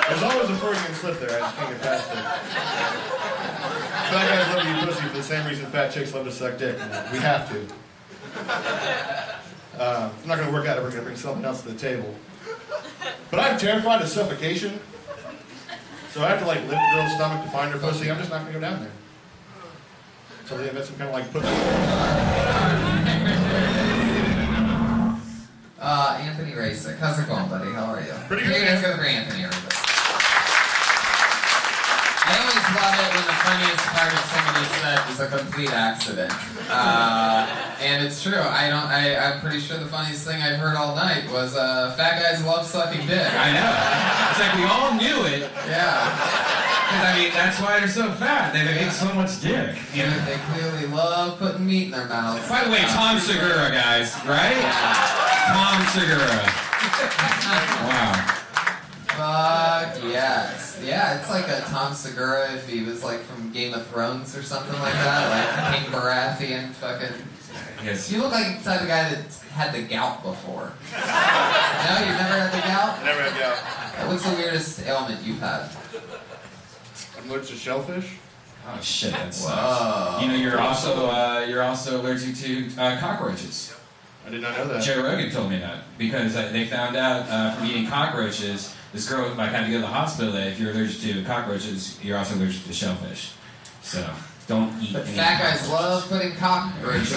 guys love to suck dick. There's always a Freudian slip there. I just can't get past it. Fat guys love to eat pussy for the same reason fat chicks love to suck dick. We have to. It's not going to work out if we're going to bring something else to the table. But I'm terrified of suffocation. So I have to like lift a girl's stomach to find her pussy. I'm just not going to go down there. So they invent some kind of like pussy. Anthony Rasek. How's it going, buddy? How are you? Pretty good. Let's go for Anthony, everybody. I always love it when the funniest part of somebody's set is a complete accident. And it's true. I'm pretty sure the funniest thing I've heard all night was fat guys love sucking dick. I know. It's like we all knew it. Yeah. Because, I mean, that's why they're so fat. They eat so much dick. You know? They clearly love putting meat in their mouths. By the way, Tom Segura, guys, right? Yeah. Tom Segura. Wow. Fuck yes. Yeah, it's like a Tom Segura if he was like from Game of Thrones or something like that. Like King Baratheon fucking... Yes. You look like the type of guy that's had the gout before. No, you've never had the gout? Never had gout. What's the weirdest ailment you've had? I'm allergic to shellfish. Oh shit, that sucks. You know, you're also allergic to cockroaches. I did not know that. Joe Rogan told me that because they found out from eating cockroaches... This girl like had to go to the hospital that if you're allergic to cockroaches, you're also allergic to shellfish. So don't eat. But fat guys love putting cockroaches.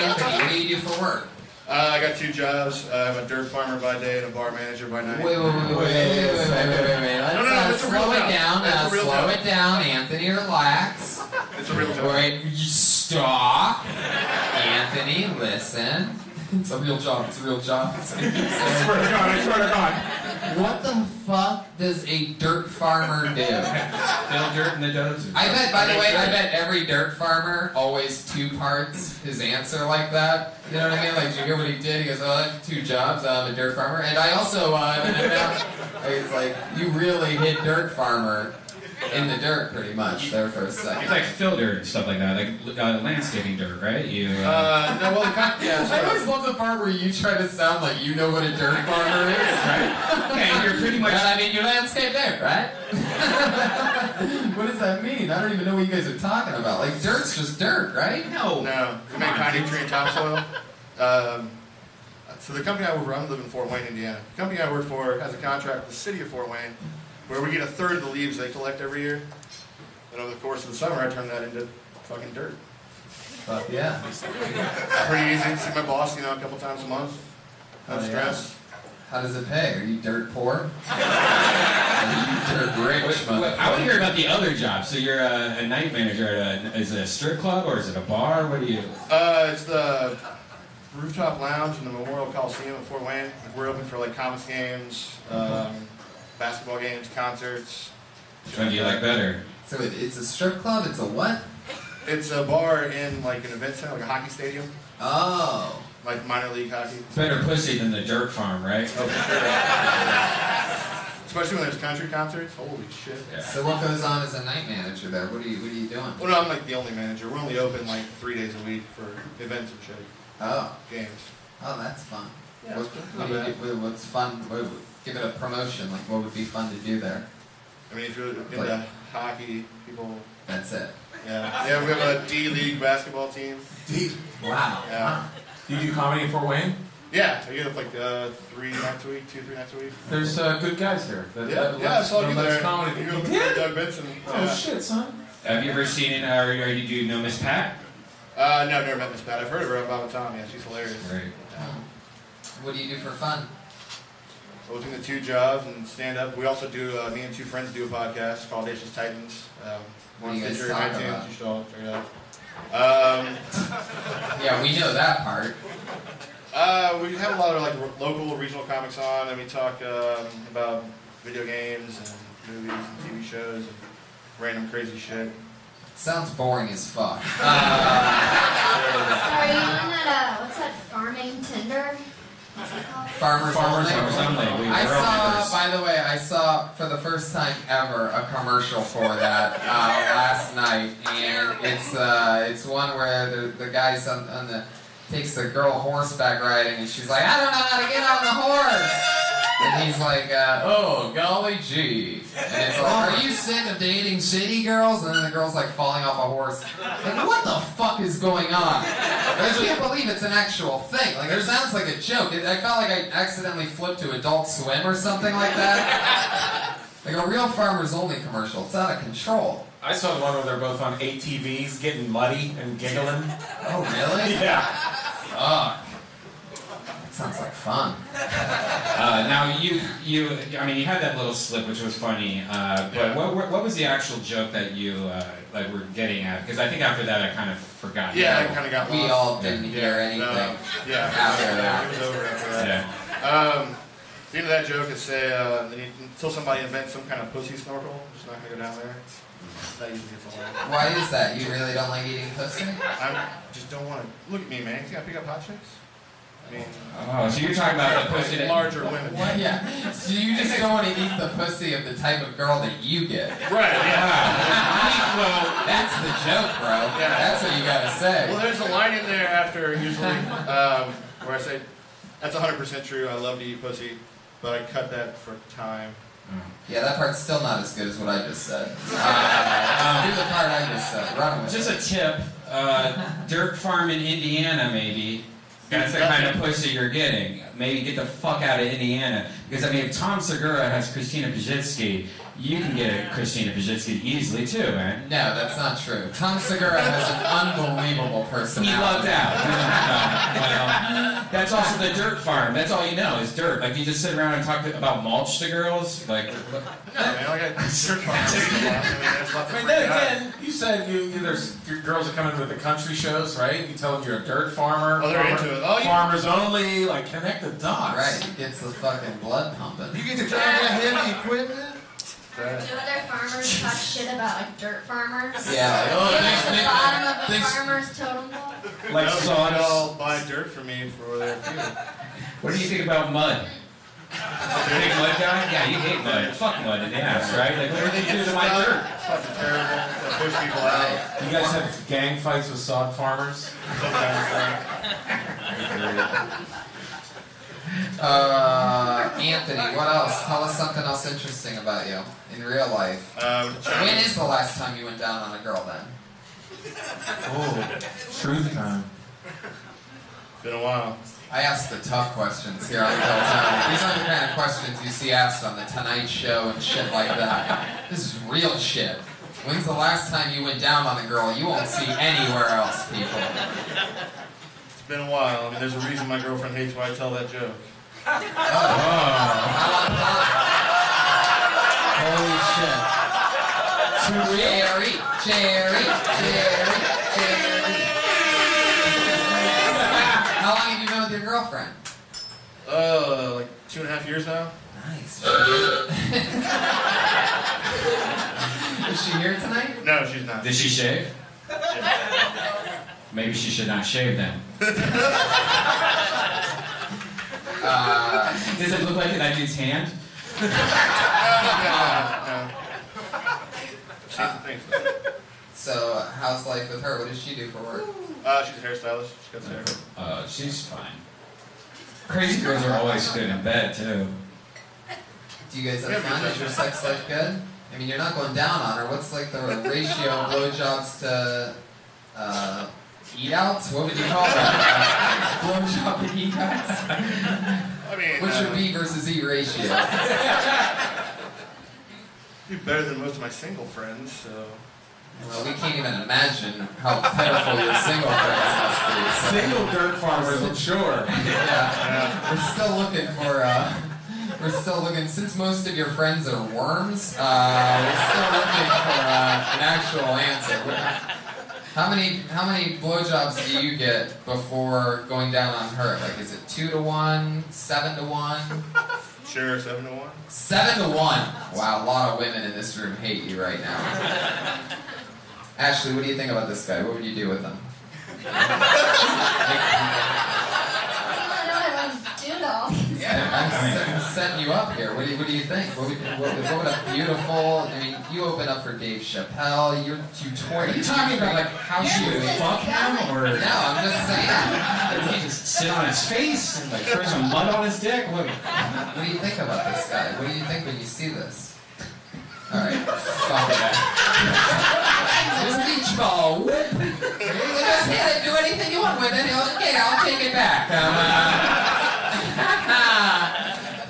Anthony, what do you do for work? I got two jobs. I'm a dirt farmer by day and a bar manager by night. Wait. Let's slow it down. Slow it down, Anthony. Relax. It's a real job. Wait, stop. Anthony, listen. It's a real job. It's a real job. I swear to God. What the fuck does a dirt farmer do? Fill dirt in the dozer. I bet, by the way, I bet every dirt farmer always two parts his answer like that. You know what I mean? Like, did you hear what he did? He goes, oh, I have two jobs. I'm a dirt farmer. And I also, it's like, you really hit dirt farmer in the dirt, pretty much, there for a second. It's like fill dirt and stuff like that, like landscaping dirt, right? You. No, well, kind of, yeah. Sure. I always love the part where you try to sound like you know what a dirt farmer is, right? Okay, and you're pretty much. I mean, you landscape there, right? What does that mean? I don't even know what you guys are talking about. Like, dirt's just dirt, right? No. No. We make pine tree and topsoil. So the company I work for, I live in Fort Wayne, Indiana. The company I work for has a contract with the city of Fort Wayne, where we get a third of the leaves they collect every year, and over the course of the summer, I turn that into fucking dirt. Fuck yeah. Pretty easy. See my boss, you know, a couple times a month. No stress. Yeah. How does it pay? Are you dirt poor? Are you dirt rich? I want to hear about the other job. So you're a night manager at is it a strip club or is it a bar? What do you? It's the rooftop lounge in the Memorial Coliseum in Fort Wayne. We're open for like Comets games. Basketball games, concerts. Which one do you like better? So it's a strip club, it's a what? It's a bar in like an event center, like a hockey stadium. Oh. Like minor league hockey. It's better pussy than the dirt farm, right? Oh, for sure. Especially when there's country concerts. Holy shit. Yeah. So what goes on as a night manager there? What are you doing? Well, no, I'm like the only manager. We're only open like 3 days a week for events and shit. Oh. Games. Oh, that's fun. Yeah. What's fun? Give it a promotion. Like, what would be fun to do there? I mean, if you're into like, hockey, people. That's it. Yeah. Yeah, we have a D League basketball team. D. Wow. Yeah. Do you do comedy in Fort Wayne? Yeah. I get up like 3 nights a week, 2, 3 nights a week. There's good guys here. Yeah. I saw you there. Comedy. You go with Doug Benson. Oh shit, son. Have you ever seen do you know Miss Pat? No, I've never met Miss Pat. I've heard of her on Bob and Tom. Yeah, she's hilarious. Great. What do you do for fun? We're doing the two jobs and stand-up. We also do, me and two friends do a podcast called Asia's Titans. One you guys talk about? You should all check it out. Yeah, we know that part. We have a lot of like local, regional comics on, and we talk about video games and movies and TV shows and random crazy shit. Sounds boring as fuck. Sorry, you want that, what's that, Farming Tinder? Farmers Only. I saw, by the way, for the first time ever a commercial for that last night, and it's one where the guy takes the girl horseback riding, and she's like, I don't know how to get on the horse, and he's like, oh golly gee, and it's like, are you sick of dating shitty girls? And then the girl's like falling off a horse, like what the fuck is going on? I can't believe it's an actual thing. Like, it sounds like a joke. I felt like I accidentally flipped to Adult Swim or something like that. Like a real Farmers Only commercial. It's out of control. I saw one where they're both on ATVs getting muddy and giggling. Oh, really? Yeah. Fuck. That sounds like fun. Now, you had that little slip, which was funny, but what was the actual joke that you like were getting at? Because I think after that I kind of forgot. Yeah, I kind of got lost. We all didn't hear anything. Yeah, after that. It was over after that. Yeah. The end of that joke is say, until somebody invents some kind of pussy snorkel, I'm just not going to go down there. That usually gets away. Why is that? You really don't like eating pussy? I just don't want to. Look at me, man. You think I pick up hot chicks? I mean, oh, so you're talking about the pussy larger women. What? Yeah. So you just don't want to eat the pussy of the type of girl that you get. Right. Yeah. Well, that's the joke, bro. Yeah. That's what you gotta say. Well, there's a line in there after usually where I say, "That's 100% true. I love to eat pussy, but I cut that for time." Yeah, that part's still not as good as what I just said. Do the part I just said. Run with it. Just a tip: dirt farm in Indiana, maybe. That's the kind of pussy you're getting. Maybe get the fuck out of Indiana. Because, I mean, if Tom Segura has Christina Pajitsky, you can get a Christina Pajitsky easily, too, man. No, that's not true. Tom Segura has an unbelievable personality. He lucked out. Well, that's also the dirt farm. That's all you know is dirt. Like, you just sit around and talk about mulch to girls? Like, no, man, I got dirt farms. I mean, then again, you said there's girls that come in with the country shows, right? You tell them you're a dirt farmer. Oh, they're into it. Farmers only. Like, connect the dots. Right. He gets the fucking blood. butt pumping. You get to drive that heavy equipment? You know other farmers talk shit about, like, dirt farmers? Yeah. Like, oh, like the bottom of a farmer's totem pole? Like, no, sawdust. Buy dirt for me for their food. What do you think about mud? You big mud guy? Yeah, you hate mud. Fuck mud in the ass, right? Like, what do they do to my dirt? It's fucking terrible. They push people out. You guys have gang fights with sod farmers? Anthony, what else? Tell us something else interesting about you in real life. When is the last time you went down on a girl, then? Oh, truth time. Been a while. I ask the tough questions here on the Real Time. These aren't the kind of questions you see asked on the Tonight Show and shit like that. This is real shit. When's the last time you went down on a girl you won't see anywhere else, people? It's been a while. I mean, there's a reason my girlfriend hates why I tell that joke. Oh. Holy shit. Jerry, Jerry, Jerry, Jerry. How long have you been with your girlfriend? Like 2.5 years now. Nice. Is she here tonight? No, she's not. Did she shave? Yeah. Maybe she should not shave then. Does it look like that dude's hand? No. So, how's life with her? What does she do for work? She's a hairstylist. She cuts hair. She's fine. Crazy girls are always good in bed, too. Do you guys have fun? Is your sex life good? I mean, you're not going down on her. What's, like, the ratio of blowjobs to... eat-outs? What would you call that? Blowjob and eat-outs? I mean, what's your B versus E ratio? You're better than most of my single friends, so... Well, we can't even imagine how pitiful your single friends must be. So. Single dirt farmers, I'm sure. Yeah. We're still looking for, since most of your friends are worms, we're still looking for an actual answer. How many blowjobs do you get before going down on her? Like, is it 2 to 1, 7 to 1? Sure, 7 to 1. 7 to 1. Wow, a lot of women in this room hate you right now. Ashley, what do you think about this guy? What would you do with him? I'm setting you up here. What do you think? What would a beautiful... I mean, you open up for Dave Chappelle. Are you talking about, like, how she would fuck him? Or... No, I'm just saying. He just sit on his face and, like, throw some mud on his dick. What do you think about this guy? What do you think when you see this? All right. Fuck that. Beach ball whip. You just can't do anything you want with it. Okay, I'll take it back.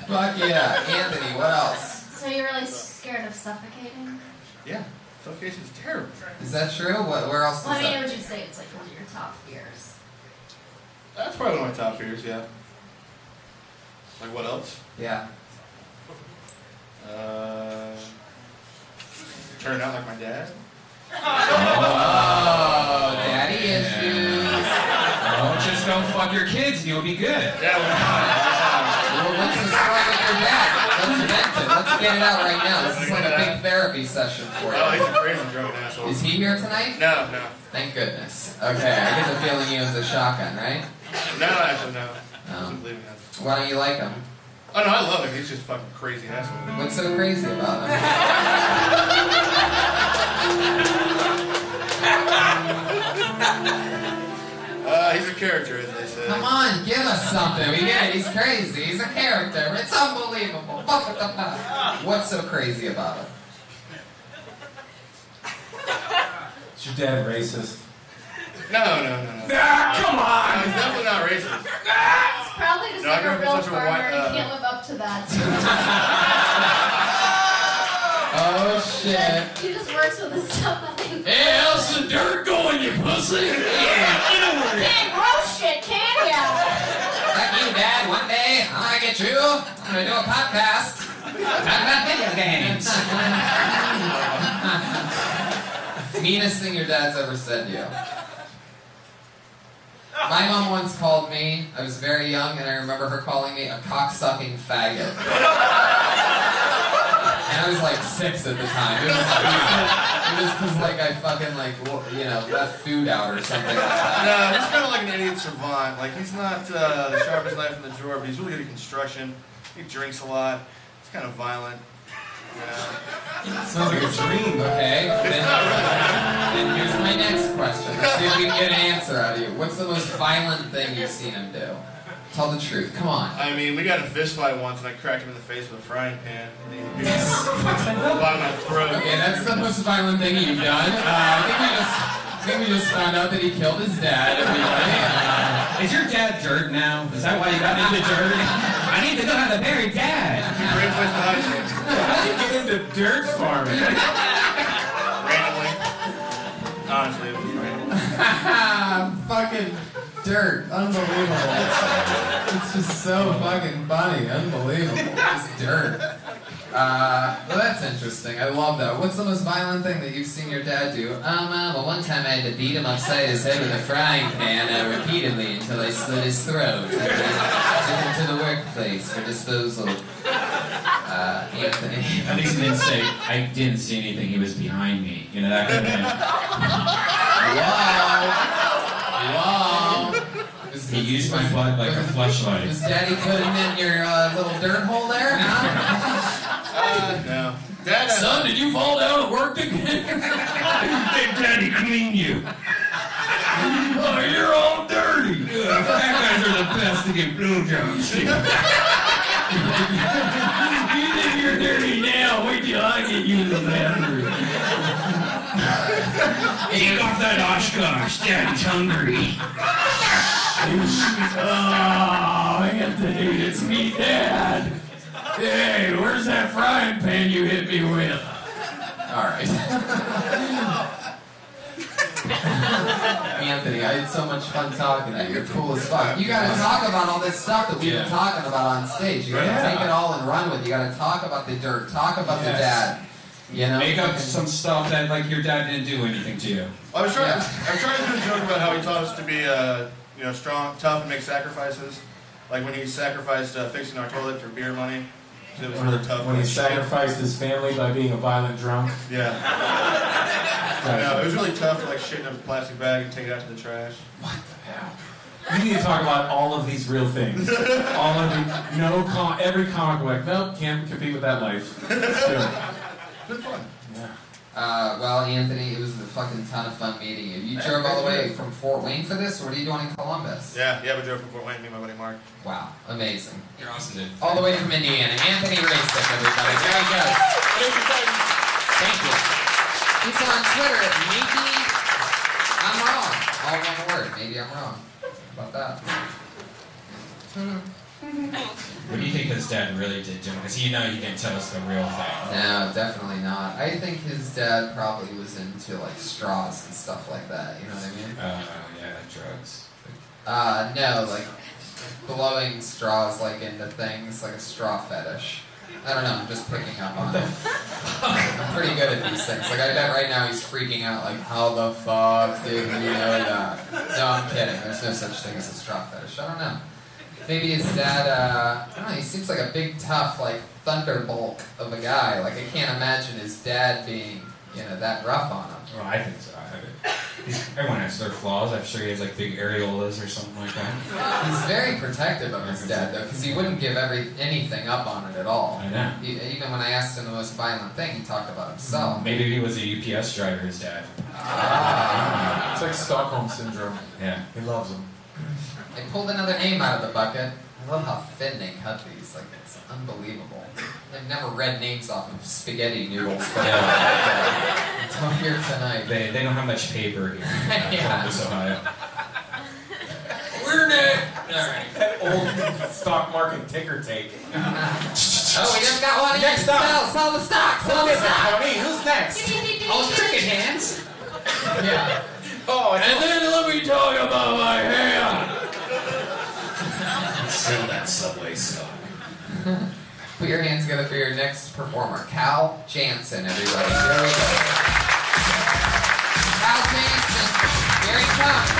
Fuck yeah. Anthony, what else? So you're really scared of suffocating? Yeah. Suffocation's terrible. Is that true? Where else is that? I mean, would you say it's like one of your top fears? That's probably one of my top fears, yeah. Like what else? Yeah. Turn out like my dad. Oh, daddy issues. Oh, just don't fuck your kids and you'll be good. Yeah, well, what's the story with your dad? Let's vent it. Let's get it out right now. This is like a big therapy session for you. Oh, he's a crazy drunk asshole. Is he here tonight? No. Thank goodness. Okay, I get the feeling he was a shotgun, right? No, actually, no. Why don't you like him? Oh, no, I love him. He's just a fucking crazy asshole. What's so crazy about him? He's a character, as they say. Come on, give us something. We get it. He's crazy. He's a character. It's unbelievable. What's so crazy about him? Is your dad racist? No. Come on! No, he's definitely not racist. It's probably just like a real farmer and can't live up to that. Oh, shit. He just works with his stuff. Hey, how's the dirt going, you pussy? Yeah, get over here. Can't grow shit, can ya? Like you, Dad, one day I'm gonna get you. I'm gonna do a podcast. Talk about video games. Meanest thing your dad's ever said to you. My mom once called me, I was very young, and I remember her calling me a cock-sucking faggot. And I was like 6 at the time. It was because like I fucking like, you know, left food out or something like that. No, he's kind of like an idiot savant. Like, he's not the sharpest knife in the drawer, but he's really good at construction. He drinks a lot. He's kind of violent. Yeah. Sounds like a dream. Okay. Then here's my next question. Let's see if we can get an answer out of you. What's the most violent thing you've seen him do? Tell the truth. Come on. I mean, we got a fist fight once, and I cracked him in the face with a frying pan. And by my throat. Okay, that's the most violent thing you've done. I think we just found out that he killed his dad. Is your dad dirt now? Is that why you got into dirt? I need to know how to bury dad. How did you get into dirt farming? Randomly. Honestly, it was random. Fucking dirt. Unbelievable. It's just so fucking funny. Unbelievable. Just dirt. Well, that's interesting. I love that. What's the most violent thing that you've seen your dad do? Well, one time I had to beat him upside his head with a frying pan repeatedly until I slit his throat. And I took him to the workplace for disposal. Anthony. At least he didn't say, I didn't see anything, he was behind me. You know, that could have been... Whoa! Whoa! He used my butt like a fleshlight. Was Daddy putting in your little dirt hole there? Huh? No. Dad, son, did you fall down at work again? Big Daddy clean you. Oh, you're all dirty. Fat guys are the best to get blowjobs. You think you're dirty now? Wait till I get you in the bathroom. Take off that Oshkosh. Daddy's hungry. Oh, Anthony, it's me, Dad. Hey, where's that frying pan you hit me with? All right. Anthony, I had so much fun talking to you. You're cool as fuck. You gotta talk about all this stuff that we've been talking about on stage. You gotta take it all and run with it. You gotta talk about the dirt, talk about the dad. You know, make up some stuff that like your dad didn't do anything to you. Well, I was trying to do a joke about how he taught us to be you know, strong, tough, and make sacrifices. Like when he sacrificed fixing our toilet for beer money. It was really tough. When he sacrificed his family by being a violent drunk. Yeah. No, it was really tough to like shit in a plastic bag and take it out to the trash. What the hell? You need to talk about all of these real things. All of the every comic book. Nope, can't compete with that life. Let's do it. Good fun. Yeah. Well, Anthony, it was a fucking ton of fun meeting you. You drove all the way from Fort Wayne for this? Or what are you doing in Columbus? Yeah, we drove from Fort Wayne, me and my buddy Mark. Wow, amazing. You're awesome, dude. All the way from Indiana. Anthony Racick, everybody. There he goes. Thank you. He's on Twitter at maybe I'm wrong. All one word. Maybe I'm wrong. How about that? What do you think his dad really did to him? Because he didn't tell us the real thing. No, definitely not. I think his dad probably was into like straws and stuff like that. You know what I mean? Yeah, drugs. No, like blowing straws like into things, like a straw fetish. I don't know, I'm just picking up on it. I'm pretty good at these things. Like, I bet right now he's freaking out, like, how the fuck did you know that? No, I'm kidding. There's no such thing as a straw fetish. I don't know. Maybe his dad, I don't know, he seems like a big, tough, like, thunderbolt of a guy. Like, I can't imagine his dad being, you know, that rough on him. Well, I think so. I mean, everyone has their flaws. I'm sure he has, like, big areolas or something like that. He's very protective of his dad, though, because he wouldn't give anything up on it at all. I know. Even when I asked him the most violent thing, he talked about himself. Maybe he was a UPS driver, his dad. Ah. It's like Stockholm Syndrome. Yeah. He loves him. I pulled another name out of the bucket. I love how thin they cut these. Like, it's unbelievable. I've never read names off of spaghetti noodles. But it's all here tonight. They don't have much paper here. Columbus, Ohio. We're next. All right. That old stock market ticker tape. Oh, we just got one. Next up. Sell the stock. Sell the stock. Tony, who's next? All cricket hands. Yeah. Oh, and then let me talk about my hand. Sell that Subway stock. Put your hands together for your next performer, Cal Jansen, everybody. There we go. Cal Jansen, here he comes.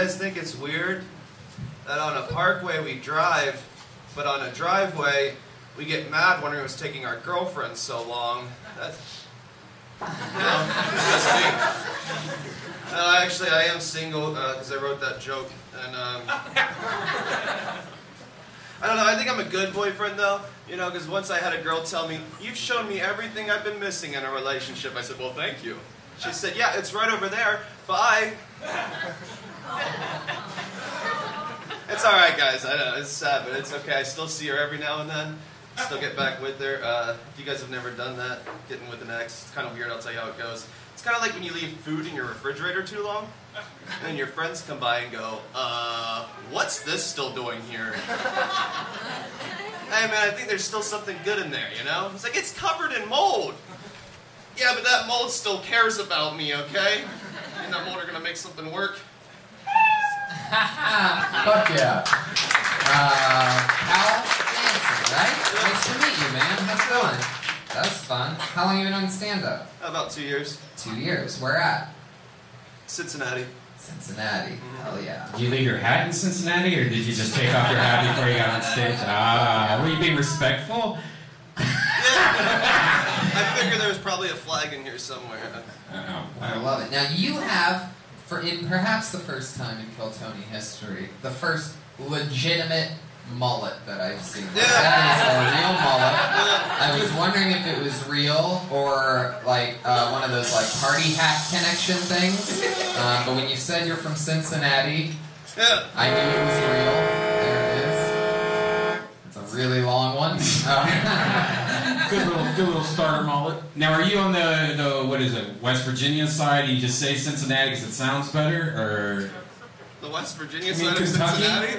guys think it's weird that on a parkway we drive, but on a driveway we get mad wondering what's taking our girlfriends so long? That's, you know, just me. Actually, I am single because I wrote that joke. And I don't know. I think I'm a good boyfriend, though. You know, because once I had a girl tell me, "You've shown me everything I've been missing in a relationship." I said, "Well, thank you." She said, "Yeah, it's right over there. Bye." It's all right, guys. I know it's sad, but it's okay. I still see her every now and then. Still get back with her. If you guys have never done that, getting with an ex, it's kind of weird. I'll tell you how it goes. It's kind of like when you leave food in your refrigerator too long, and then your friends come by and go, what's this still doing here? Hey man, I think there's still something good in there, you know? It's like, it's covered in mold! Yeah, but that mold still cares about me, okay? And that mold are gonna make something work. Fuck yeah. Hal Hansen, right? Nice to meet you, man. How's it going? That's fun. How long have you been on stand-up? About 2 years. 2 years. Where at? Cincinnati. Cincinnati. Hell yeah. Did you leave your hat in Cincinnati, or did you just take off your hat before you got on stage? Ah, were you being respectful? Yeah. I figured there was probably a flag in here somewhere. I love it. Now, you have, for in perhaps the first time in Kill Tony history, the first legitimate mullet that I've seen. Yeah. That is a real mullet. I was wondering if it was real or like one of those like party hat connection things. But when you said you're from Cincinnati, yeah, I knew it was real. There it is. It's a really long one. Good little starter mullet. Now, are you on the what is it, West Virginia side? You just say Cincinnati because it sounds better, or? The West Virginia side of Cincinnati?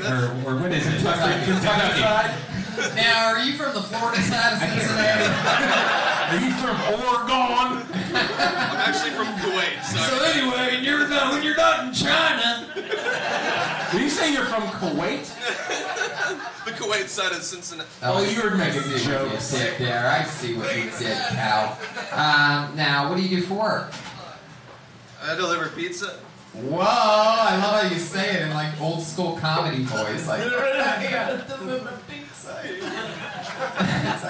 Or what is it? Kentucky side? Now, are you from the Florida side of Cincinnati? Are you from Oregon? I'm actually from Kuwait, sorry. So anyway, when you're not in China... Did you say you're from Kuwait? The Kuwait side of Cincinnati. Oh, you were making jokes. There, I see what you did, pal. Now, what do you do for work? I deliver pizza. Whoa, I love how you say it in like old school comedy voice. Like, I gotta deliver pizza.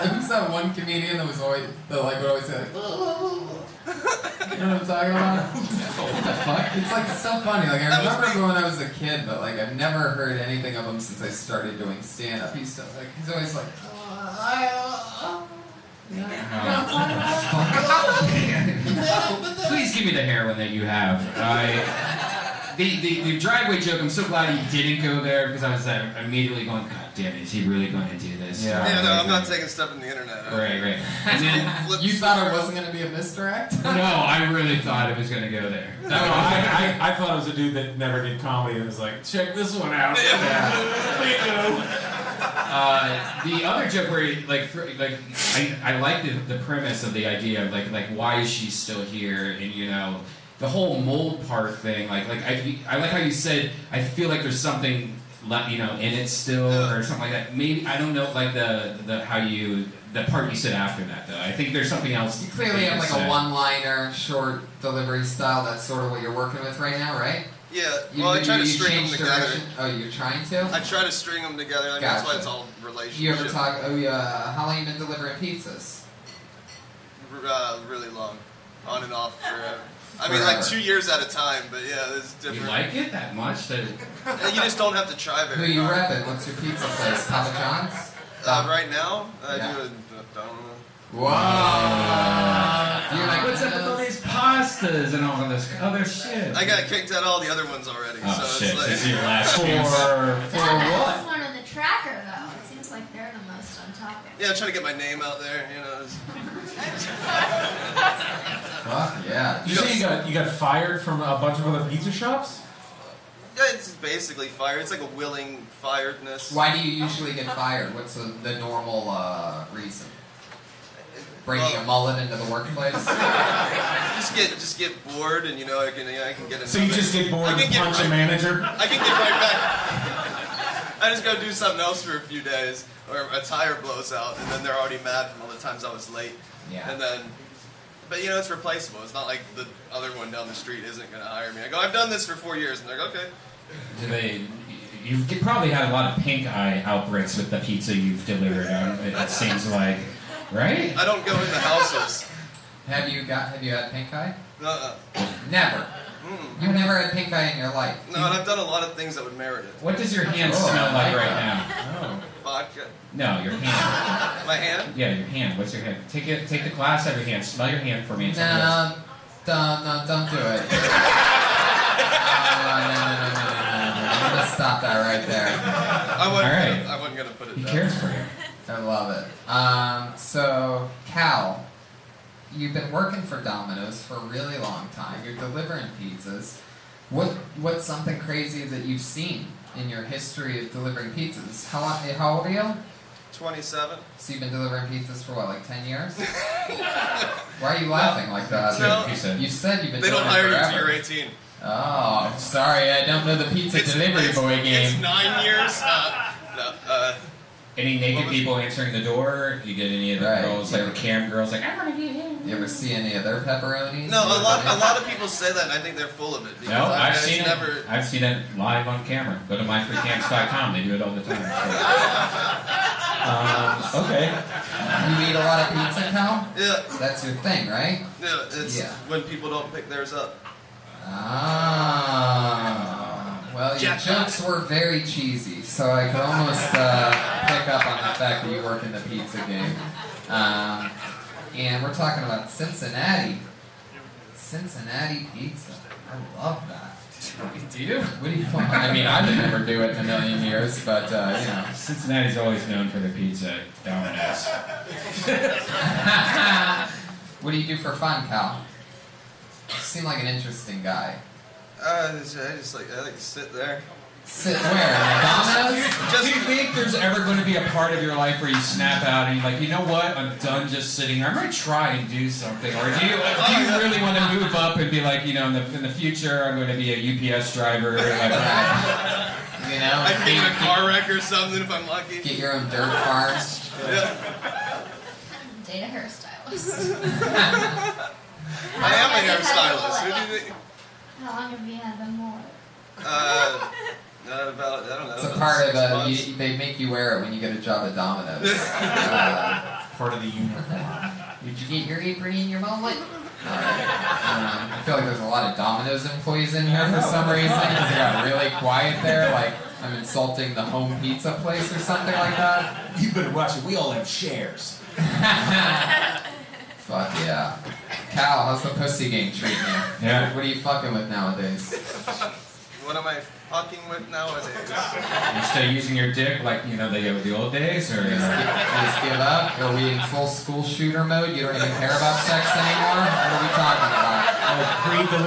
Who's that one comedian that was always, would always say, like, oh. You know what I'm talking about? What the fuck? It's like so funny. Like, I remember when I was a kid, but like, I've never heard anything of him since I started doing stand up. He's always like, Please give me the heroin that you have. The driveway joke, I'm so glad you didn't go there, because I was immediately going, God damn it, is he really going to do this? Yeah, I'm not taking stuff from the internet. Right. And then, you thought it wasn't going to be a misdirect? No, I really thought it was going to go there. I thought it was a dude that never did comedy and was like, check this one out. Yeah. The other joke where, I like the premise of the idea of, like, why is she still here, and, you know, the whole mold part thing, I like how you said, I feel like there's something, you know, in it still, or something like that. Maybe, I don't know, like, the part you said after that, though. I think there's something else. You clearly have, like, a one-liner, short delivery style. That's sort of what you're working with right now, right? Yeah, I try to string them together. Oh, you're trying to? I try to string them together. I mean, gotcha. That's why it's all relationships. You ever talk, how long have you been delivering pizzas? Really long. On and off forever. I mean, like 2 years at a time, but yeah, it's different. You like it that much? That you just don't have to try very hard. Who you repping? What's your pizza place? Papa John's? Right now, I do I don't know. Whoa! You're like, what's up with all these pastas and all this other shit? I got kicked out all the other ones already, so shit. It's like... This is your last for what? This one on the tracker, though. It seems like they're the most on topic. Yeah, I'm trying to get my name out there, you know. Fuck, yeah. You say you got fired from a bunch of other pizza shops? Yeah, it's basically fire. It's like a willing firedness. Why do you usually get fired? What's the normal reason? Bringing a mullet into the workplace. just get bored, and you know I can get. So you just get bored and punch a manager. I can get right back. I just go do something else for a few days, or a tire blows out, and then they're already mad from all the times I was late. Yeah. And then, but you know it's replaceable. It's not like the other one down the street isn't going to hire me. I go, I've done this for 4 years, and they're like, okay. Do they? You've probably had a lot of pink eye outbreaks with the pizza you've delivered on, it seems like, right? I don't go into houses. Have you had pink eye? Never. Mm. You've never had pink eye in your life. No, and I've done a lot of things that would merit it. What does your hand smell like right now? Oh. Vodka. No, your hand. My hand? Yeah, your hand. What's your hand? Take the glass out of your hand. Smell your hand for me. And no, don't do it. No. I'm gonna stop that right there. I wasn't gonna put it down. He cares for you. I love it. So, Cal, you've been working for Domino's for a really long time. You're delivering pizzas. What's something crazy that you've seen in your history of delivering pizzas? How old are you? 27. So you've been delivering pizzas for what, like 10 years? Why are you laughing like that? No, you said you've been delivering forever. They don't hire you until you're 18. Oh, sorry, I don't know the pizza delivery boy game. It's 9 years. Any naked people answering the door? You get any of the girls, like cam girls, like, I want to be him. You ever see any of their pepperonis? No, a lot of people say that, and I think they're full of it. No, I've seen it live on camera. Go to myfreecamps.com. They do it all the time. Okay. You eat a lot of pizza now? Yeah. That's your thing, right? Yeah, when people don't pick theirs up. Ah, well, your jokes were very cheesy, so I could almost pick up on the fact that you work in the pizza game. And we're talking about Cincinnati pizza. I love that. Do you? What do you want? I mean, I would never do it in a million years, but you know, Cincinnati's always known for the pizza. Domino's. What do you do for fun, Cal? You seem like an interesting guy. I like to sit there. Sit where? Domino's? Do you think there's ever going to be a part of your life where you snap out and you're like, you know what? I'm done just sitting here. I'm going to try and do something. Or do you really want to move up and be like, you know, in the future, I'm going to be a UPS driver. You know, I'd get in a car wreck or something if I'm lucky. Get your own dirt farms. Yeah. Date a hairstylist. I am a hairstylist. Who do you think? How long have you had them more? About, I don't know. It's a part of they make you wear it when you get a job at Domino's. It's part of the uniform. Did you get your apron in your mullet? I feel like there's a lot of Domino's employees in here for some reason because they got really quiet there, like I'm insulting the home pizza place or something like that. You better watch it. We all have shares. Fuck yeah. Cal, how's the pussy game treating you? Yeah. What are you fucking with nowadays? What am I fucking with nowadays? You still using your dick like, you know, they did with the old days? Or just give up? Are we in full school shooter mode? You don't even care about sex anymore? What are we talking about?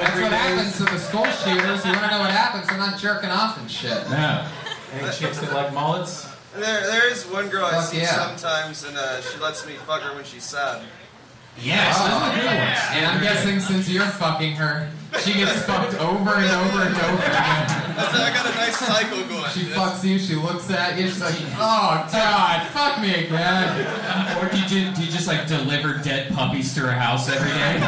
That's what happens to the school shooters. You want to know what happens? They're not jerking off and shit. No. Any chicks that like mullets? There is one girl I see sometimes, and she lets me fuck her when she's sad. Yes, those are good ones. And I'm guessing since you're fucking her, she gets fucked over and over and over again. I got a nice cycle going. She fucks you, she looks at you, she's like, oh god, fuck me again. Or do you just like deliver dead puppies to her house every day?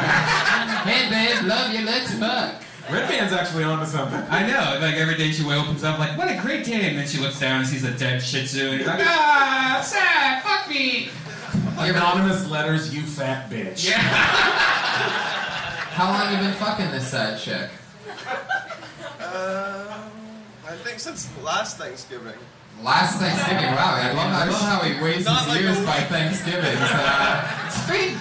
Hey babe, love you, let's fuck. Redban's actually onto something. I know, like every day she opens up like, what a great day, and then she looks down and sees a dead shih tzu and he's like, ah, sad, fuck me. Anonymous letters, you fat bitch. Yeah. How long have you been fucking this sad chick? I think since last Thanksgiving. Last Thanksgiving, wow. I love how he wastes his years by Thanksgivings.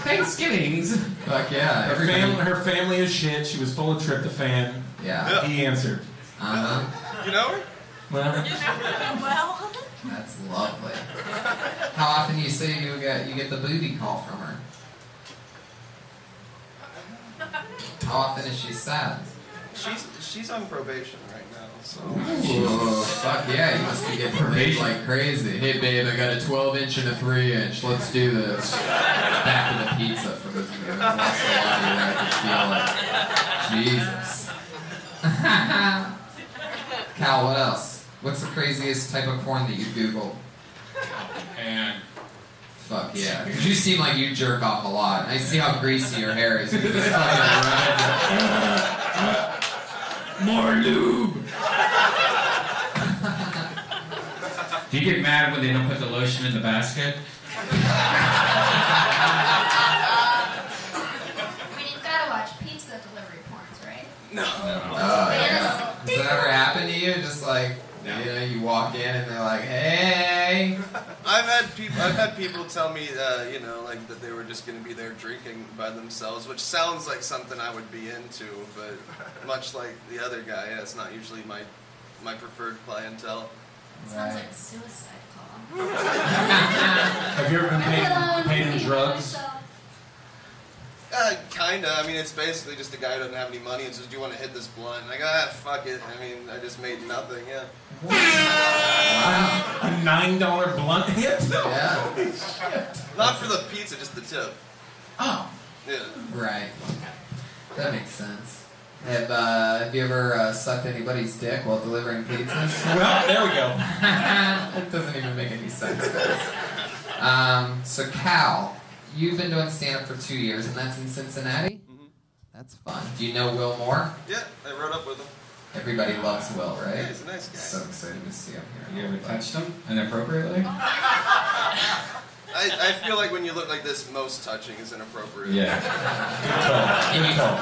Thanksgivings. Fuck yeah. Her family is shit. She was full of tryptophan. Yeah. He answered. You know her? Well. That's lovely. How often do you say you get the booty call from her? How often is she sad? She's on probation right now, so. Ooh, fuck yeah, you must be getting probation like crazy. Hey babe, I got a 12-inch and a 3-inch. Let's do this. Back to the pizza for those of you who lost a lot of that to feel like. Jesus. Cal, what else? What's the craziest type of porn that you Googled? And fuck yeah. You seem like you jerk off a lot. I see how greasy your hair is. You're just fucking around. More lube! Do you get mad when they don't put the lotion in the basket? I mean, you've got to watch pizza delivery porns, right? No. Does that ever happen to you? Just like, you know, you walk in and they're like, hey. I've had people tell me, you know, like that they were just going to be there drinking by themselves, which sounds like something I would be into, but much like the other guy, it's not usually my preferred clientele. It sounds like a suicide call. Have you ever been paid in drugs? Kinda. I mean, it's basically just a guy who doesn't have any money and says, do you want to hit this blunt? And I go, fuck it. I mean, I just made nothing, Wow. A $9 blunt hit? Holy shit. Not for the pizza, just the tip. Oh. Yeah. Right. That makes sense. Have you ever sucked anybody's dick while delivering pizzas? Well, there we go. That doesn't even make any sense. So Cal, you've been doing stand-up for 2 years, and that's in Cincinnati? Mm-hmm. That's fun. Do you know Will Moore? Yeah, I rode up with him. Everybody loves Will, right? Yeah, he's a nice guy. So excited to see him here. You ever touched him inappropriately? I feel like when you look like this, most touching is inappropriate. Yeah.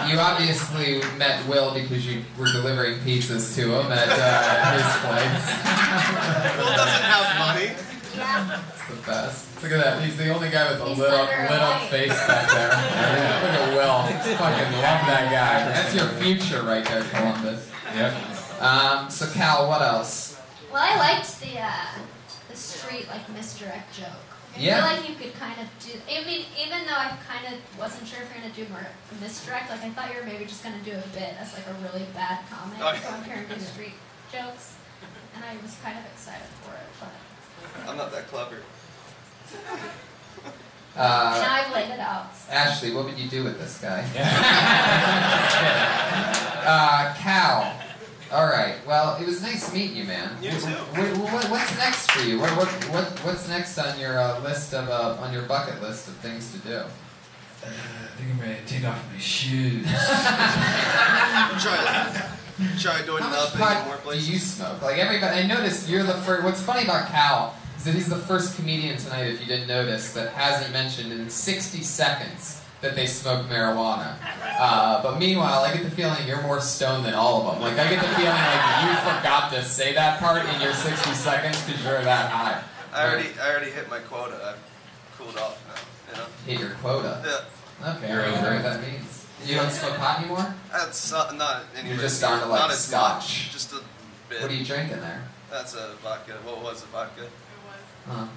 You obviously met Will because you were delivering pizzas to him at his place. Will doesn't have money. Yeah. It's the best. Look at that. He's the only guy with a lit up face back there. Yeah. Look at Will. Fucking love that guy. That's your future right there, Columbus. Yep. So Cal, what else? Well, I liked the straight like misdirect joke. I feel like you could kind of do... I mean, even though I kind of wasn't sure if you were going to do more misdirect, like I thought you were maybe just going to do a bit as like a really bad comic compared to street jokes, and I was kind of excited for it, but... I'm not that clever. Now I've laid it out. Ashley, what would you do with this guy? Cal. All right. Well, it was nice meeting you, man. You too. What's next for you? What's next on your list of on your bucket list of things to do? I think I'm ready to take off my shoes. Try doing nothing in more places. Do you smoke? Like everybody, I noticed you're the first. What's funny about Cal is that he's the first comedian tonight, if you didn't notice, that hasn't mentioned in 60 seconds. That they smoke marijuana. But meanwhile, I get the feeling you're more stoned than all of them. Like, I get the feeling like you forgot to say that part in your 60 seconds because you're that high. I already hit my quota. I've cooled off now, Hit your quota? Yeah. Okay, I don't know what that means. You don't smoke pot anymore? That's not anymore. You're just down to, like, scotch. Just a bit. What are you drinking there? That's a vodka. What was a vodka? It was.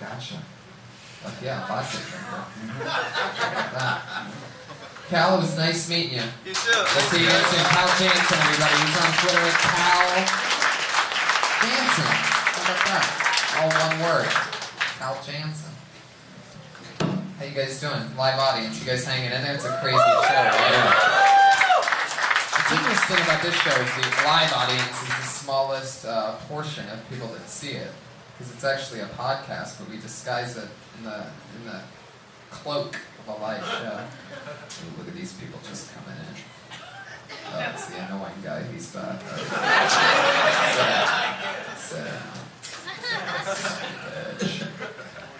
Gotcha. Fuck yeah, vodka drinker. Cal, it was nice meeting you. You too. Let's see you guys in Cal Jansen, everybody. He's on Twitter at Cal Jansen. How about that? All one word. Cal Jansen. How you guys doing? Live audience, you guys hanging in there? It's a crazy show, right? The interesting thing about this show is the live audience is the smallest portion of people that see it. Because it's actually a podcast, but we disguise it in the cloak of a live show. Ooh, look at these people just coming in. Oh, it's the annoying guy. He's back. So,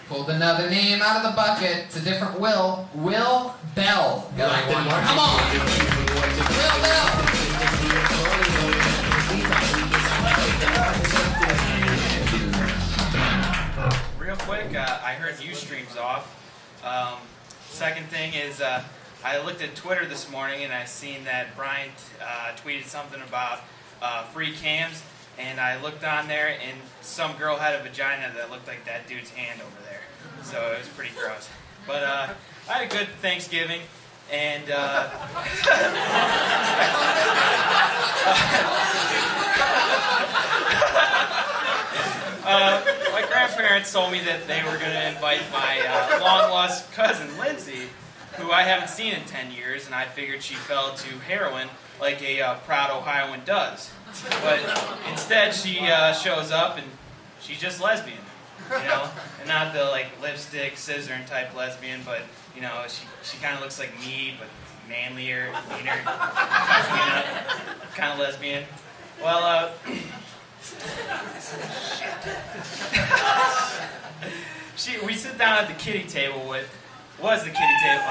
pulled another name out of the bucket. It's a different Will. Will Bell. Come on. Will Bell. Real quick, I heard Ustream's off. Second thing is, I looked at Twitter this morning and I seen that Brian tweeted something about free cams, and I looked on there and some girl had a vagina that looked like that dude's hand over there. So it was pretty gross. But I had a good Thanksgiving, and my grandparents told me that they were going to invite my long-lost cousin, Lindsay, who I haven't seen in 10 years, and I figured she fell to heroin like a proud Ohioan does. But instead, she shows up, and she's just lesbian, and not the, lipstick, scissoring type lesbian, but, she kind of looks like me, but manlier, meaner, kind of lesbian. Well, we sit down at the kiddie table with. Was the kiddie table?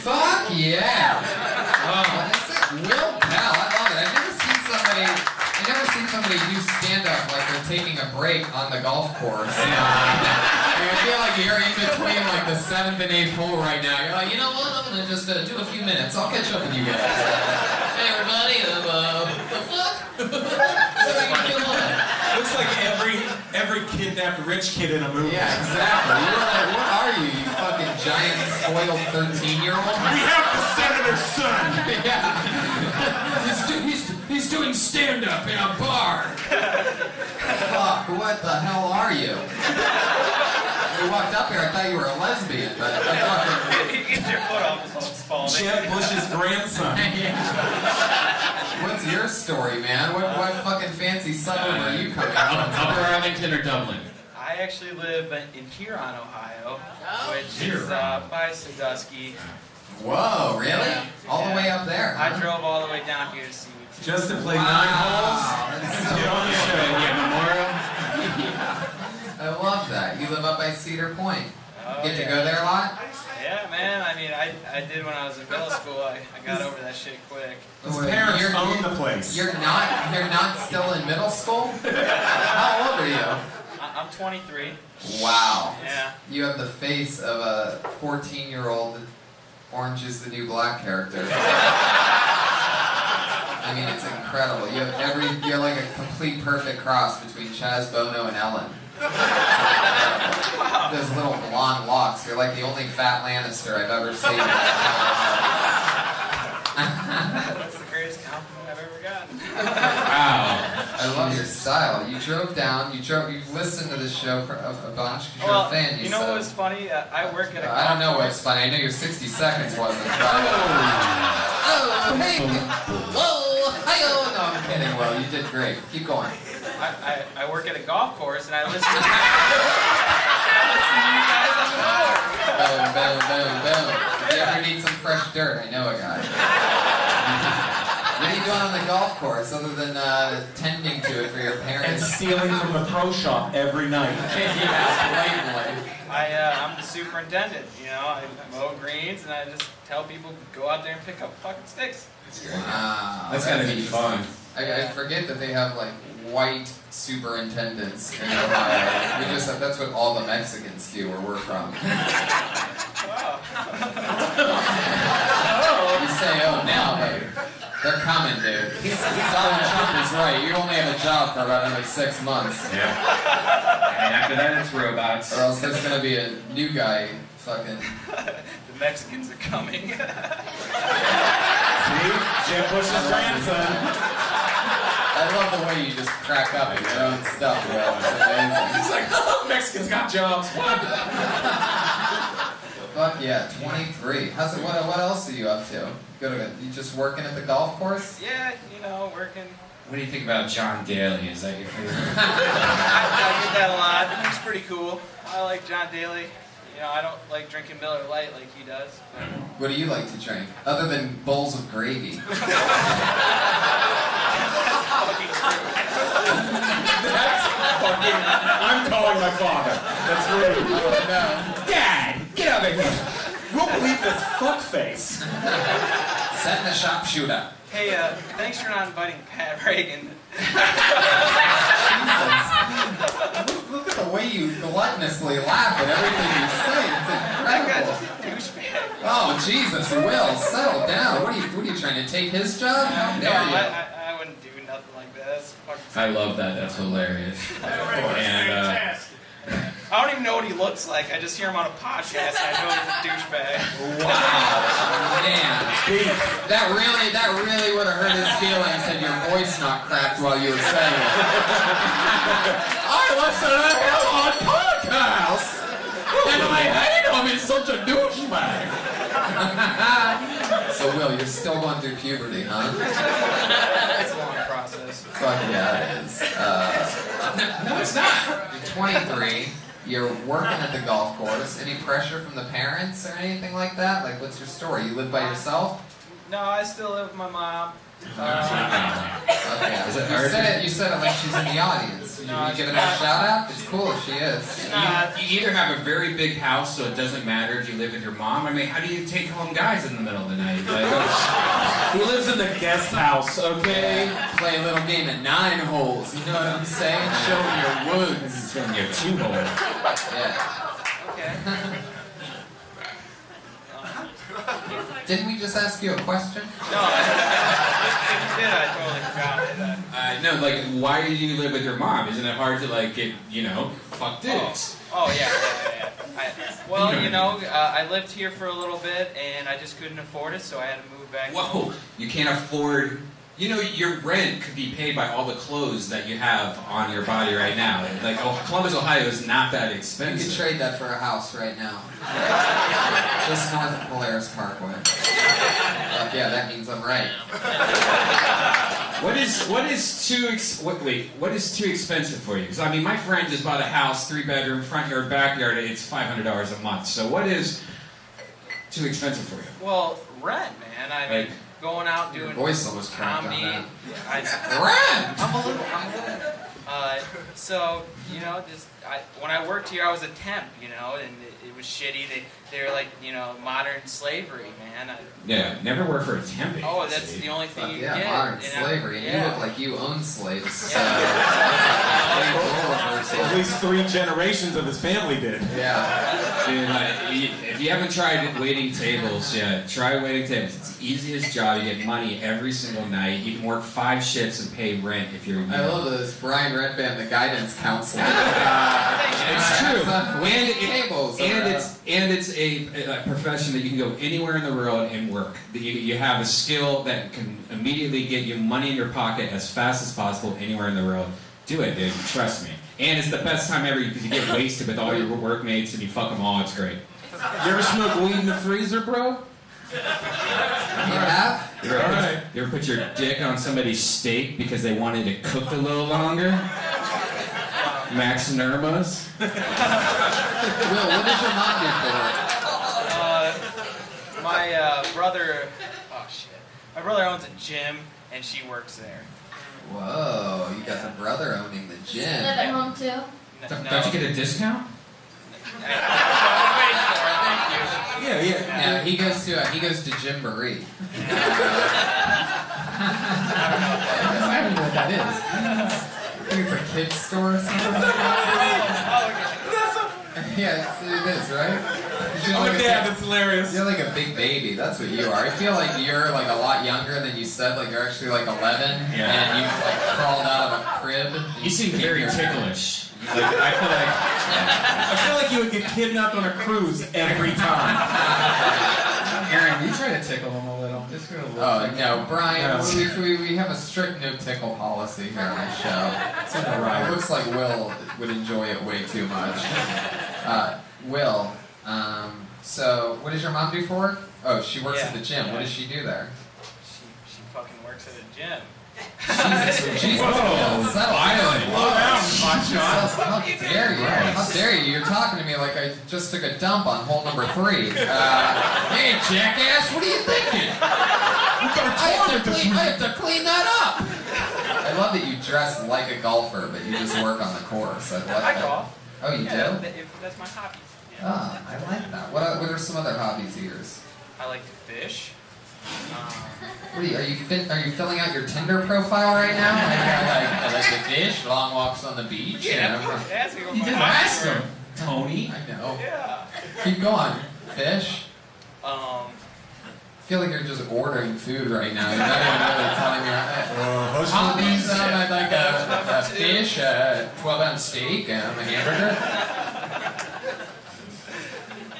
Fuck yeah! That's like real pal. I love it. I've never seen somebody do stand up like they're taking a break on the golf course. You know? I feel like you're in between like the 7th and 8th hole right now. You're like, you know what? I'm gonna just do a few minutes. I'll catch up with you guys. Hey everybody, what the fuck? Looks like every kidnapped rich kid in a movie. Yeah, exactly. You're like, what are you, you fucking giant, spoiled 13-year-old? We have the senator's son. Yeah. he's doing stand-up in a bar. Fuck, what the hell are you? You walked up here, I thought you were a lesbian, but I thought you get your foot off his phone. Jeb Bush's grandson. What's your story, man? What fucking fancy suburb are you coming from? Upper Arlington or Dublin? I actually live in Huron, Ohio, which is by Sandusky. Whoa, really? Yeah. All the way up there? Huh? I drove all the way down here to see you. Just to play 9 holes? So you only show Memorial. I love that. You live up by Cedar Point. Oh, get to go there a lot? Yeah, man. I mean, I did when I was in middle school. I got over that shit quick. His parents own the place. You're not still in middle school? How old are you? I'm 23. Wow. Yeah. You have the face of a 14-year-old Orange is the New Black character. I mean, it's incredible. You have you're like a complete perfect cross between Chaz Bono and Ellen. Wow. Those little blonde locks. You're like the only fat Lannister I've ever seen. That's the greatest compliment I've ever gotten. Wow. I love your style. You drove down, you've listened to this show a bunch because you're a fan. You know what was funny? I work at a I don't know what's funny. I know your 60 seconds wasn't. Oh, hey! Whoa! Hi-oh! No, I'm kidding. Well, you did great. Keep going. I work at a golf course and I listen to you guys on the floor. Boom, boom, boom, boom. If you ever need some fresh dirt, I know a guy. What are you doing on the golf course other than tending to it for your parents? And stealing from the pro shop every night. I'm the superintendent, you know. I mow greens and I just tell people to go out there and pick up fucking sticks. Wow. That's gotta be fun. I forget that they have like white superintendents in Ohio. That's what all the Mexicans do where we're from. Wow. You say, oh, now, baby. They're coming, dude. Donald Trump is right. You only have a job for about another 6 months. Yeah. And after that, it's robots. Or else there's going to be a new guy fucking... The Mexicans are coming. See? Jeb Bush's grandson. I love the way you just crack up at your own stuff. It's like, oh, Mexicans got jobs. What? Fuck yeah, 23. What else are you up to? You just working at the golf course? Yeah, you know, working. What do you think about John Daly? Is that your favorite? I get that a lot. He's pretty cool. I like John Daly. You know, I don't like drinking Miller Lite like he does. What do you like to drink? Other than bowls of gravy. That's fucking... I'm calling my father. That's rude. Oh, no. Dad, get out of here. Won't believe this fuckface. Send the sharpshooter. Hey, thanks for not inviting Pat Reagan. Jesus. Look at the way you gluttonously laugh at everything you say. It's incredible. That guy's just a douchebag. Oh, Jesus, Will, settle down. What are you trying to take his job? How dare you? I wouldn't do nothing like that. That's fucking I love that. That's hilarious. Fantastic. I don't even know what he looks like. I just hear him on a podcast and I know he's a douchebag. Wow. Man. That really would have hurt his feelings had your voice not cracked while you were saying it. I listen to him on podcasts! And I hate him! He's such a douchebag! So Will, you're still going through puberty, huh? It's a long process. Fuck yeah, it is. No, it's not! You're 23. You're working at the golf course. Any pressure from the parents or anything like that? Like, what's your story? You live by yourself? No, I still live with my mom. You said it like she's in the audience. You giving her a shout-out? It's cool if she is. You either have a very big house, so it doesn't matter if you live with your mom. I mean, how do you take home guys in the middle of the night? Like, who lives in the guest house, okay? Yeah. Play a little game of 9 holes, you know what I'm saying? Show them your woods. Show them your 2-hole. Yeah. Okay. Didn't we just ask you a question? No, I totally forgot it. No, like, why do you live with your mom? Isn't it hard to, like, get, you know, fuck dudes? Oh yeah. I lived here for a little bit, and I just couldn't afford it, so I had to move back. Whoa, you can't afford... You know, your rent could be paid by all the clothes that you have on your body right now. Like, Columbus, Ohio is not that expensive. You could trade that for a house right now. Just north of Polaris Parkway. But yeah, that means I'm right. What is too expensive for you? Because I mean, my friend just bought a house, 3-bedroom, front yard, backyard. It's $500 a month. So what is too expensive for you? Well, rent, man. Going out doing comedy. I'm a little. When I worked here, I was a temp, and it was shitty. They were like, modern slavery, man. Never work for a temp. Oh, that's the only thing you get. Yeah, modern slavery. You look like you own slaves. Yeah. At least 3 generations of his family did. Yeah. If you haven't tried waiting tables yet, try waiting tables. It's the easiest job. You get money every single night. You can work 5 shifts and pay rent if you're... I love this. Brian Redban, the guidance counselor. It's true. And it's a profession that you can go anywhere in the world and work. You have a skill that can immediately get you money in your pocket as fast as possible anywhere in the world. Do it, dude. Trust me. And it's the best time ever because you get wasted with all your workmates and you fuck them all. It's great. You ever smoke weed in the freezer, bro? Yeah. Right. You ever put your dick on somebody's steak because they wanted it cooked a little longer? Max Nermas? Will, what does your mom do for it? My brother owns a gym, and she works there. Whoa, you got the brother owning the gym. Does he live at home, too? No. Don't you get a discount? Yeah. He goes to Gymboree. I don't know what that is. Maybe it's a kid's store or something. It is, right? That's hilarious. You're like a big baby. That's what you are. I feel like you're like a lot younger than you said. Like you're actually like 11, and you like crawled out of a crib. You seem very ticklish. Like, I feel like you would get kidnapped on a cruise every time. Aaron, you try to tickle him a little. Just go a little. Oh no, Brian, we have a strict no tickle policy here on the show. It's it looks like Will would enjoy it way too much. Will, so what does your mom do for work? Oh, she works at the gym. Yeah. What does she do there? She fucking works at a gym. Jesus. Whoa. How dare you? You're talking to me like I just took a dump on hole number 3. Hey, jackass, what are you thinking? I have to clean that up. I love that you dress like a golfer, but you just work on the course. I golf. Oh, you do? That's my hobby. Yeah. Oh, I like that. What are some other hobbies of yours? I like to fish. Are you filling out your Tinder profile right now? Like the fish, long walks on the beach. Yeah, you didn't ask him, Tony. I know. Yeah. Keep going. Fish. I feel like you're just ordering food right now. You're not even really telling me. Hobbies. I'd like a fish, a 12-ounce steak, a hamburger.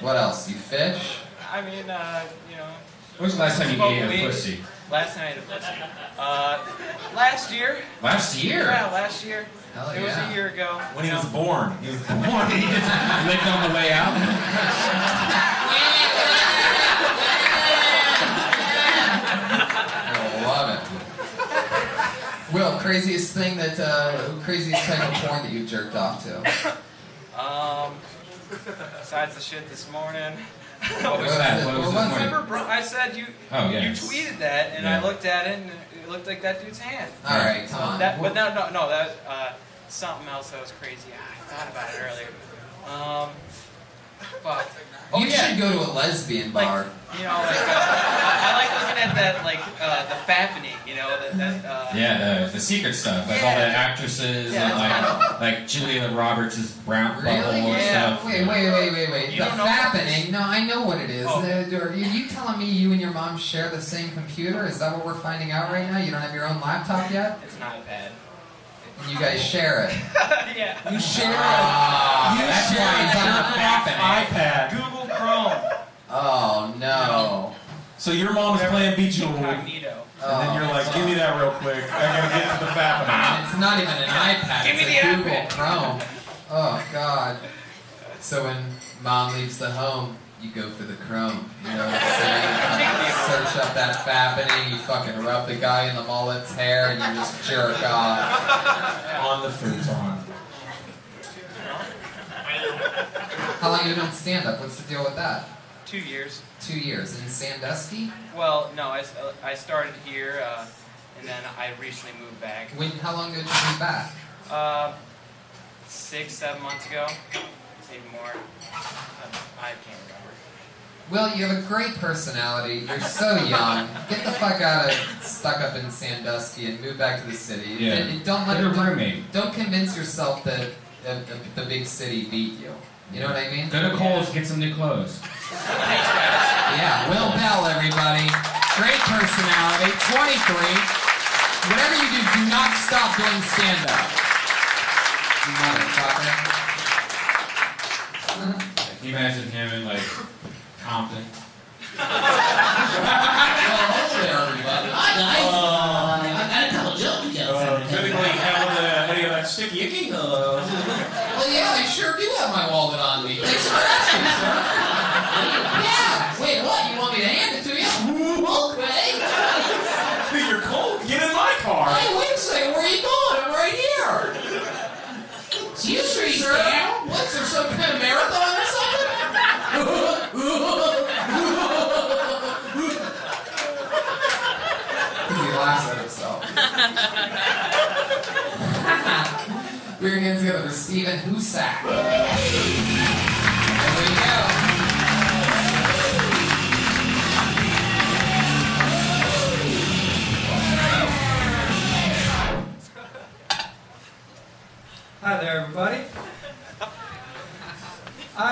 What else? You fish? I mean, When was the last time you ate a pussy? Last time I ate a pussy. Last year. Last year? Yeah, last year. Hell yeah. It was a year ago. When he was born. He was born. He just licked on the way out. I love it. Will, craziest type of porn that you jerked off to? Besides the shit this morning. What was that? I said you tweeted that, and I looked at it, and it It looked like that dude's hand. All right, come on. That, but no, that was something else that was crazy. I thought about it earlier. Fuck. Oh, you should go to a lesbian bar. Like, you know, like, I like looking at that, like, the fappening, you know, yeah, the secret stuff, like all the actresses, and like Julia Roberts' brown bubble stuff. Wait. You the fappening? No, I know what it is. Oh. Are you telling me you and your mom share the same computer? Is that what we're finding out right now? You don't have your own laptop yet? It's not bad. And you guys share it. Yeah. You share it. You that's share why it's on the iPad. Google Chrome. Oh, no. So your mom's playing Beach Boy. Incognito. And then you're like, give me that real quick. I gotta get to the fappening. It's not even an iPad. Give it's me the Google iPad. Chrome. Oh, God. So when mom leaves the home, you go for the Chrome. You know what I'm saying? Search up that fappening, you fucking rub the guy in the mullet's hair, and you just jerk off. On the futon. How long have you done stand-up? What's the deal with that? 2 years. 2 years. In Sandusky? Well, no, I started here, and then I recently moved back. How long did you move back? 6, 7 months ago. Even more. I can't remember. Well, you have a great personality. You're so young. Get the fuck out of stuck up in Sandusky and move back to the city. Yeah. And don't let it don't convince yourself that the big city beat you. You know what I mean? Go to Kohl's, get some new clothes. Yeah, Will Bell, everybody. Great personality. 23. Whatever you do not stop doing stand-up. You motherfucker. Can you imagine him in like Compton? Well, hold it, everybody. I gotta tell a joke again. Typically, have any of that sticky icky? Well, yeah, I sure do have my wallet on me. Thanks for asking, sir. Yeah! Wait, what? You want me to hand it to you? Okay. You're cold? Get in my car. Hey, wait a second. Where are you going? I'm right here. Excuse me, sir. What's there, some kind of marathon or something? He laughs at himself. We're hands together for Stephen Husak. There we go. Hi there, everybody. I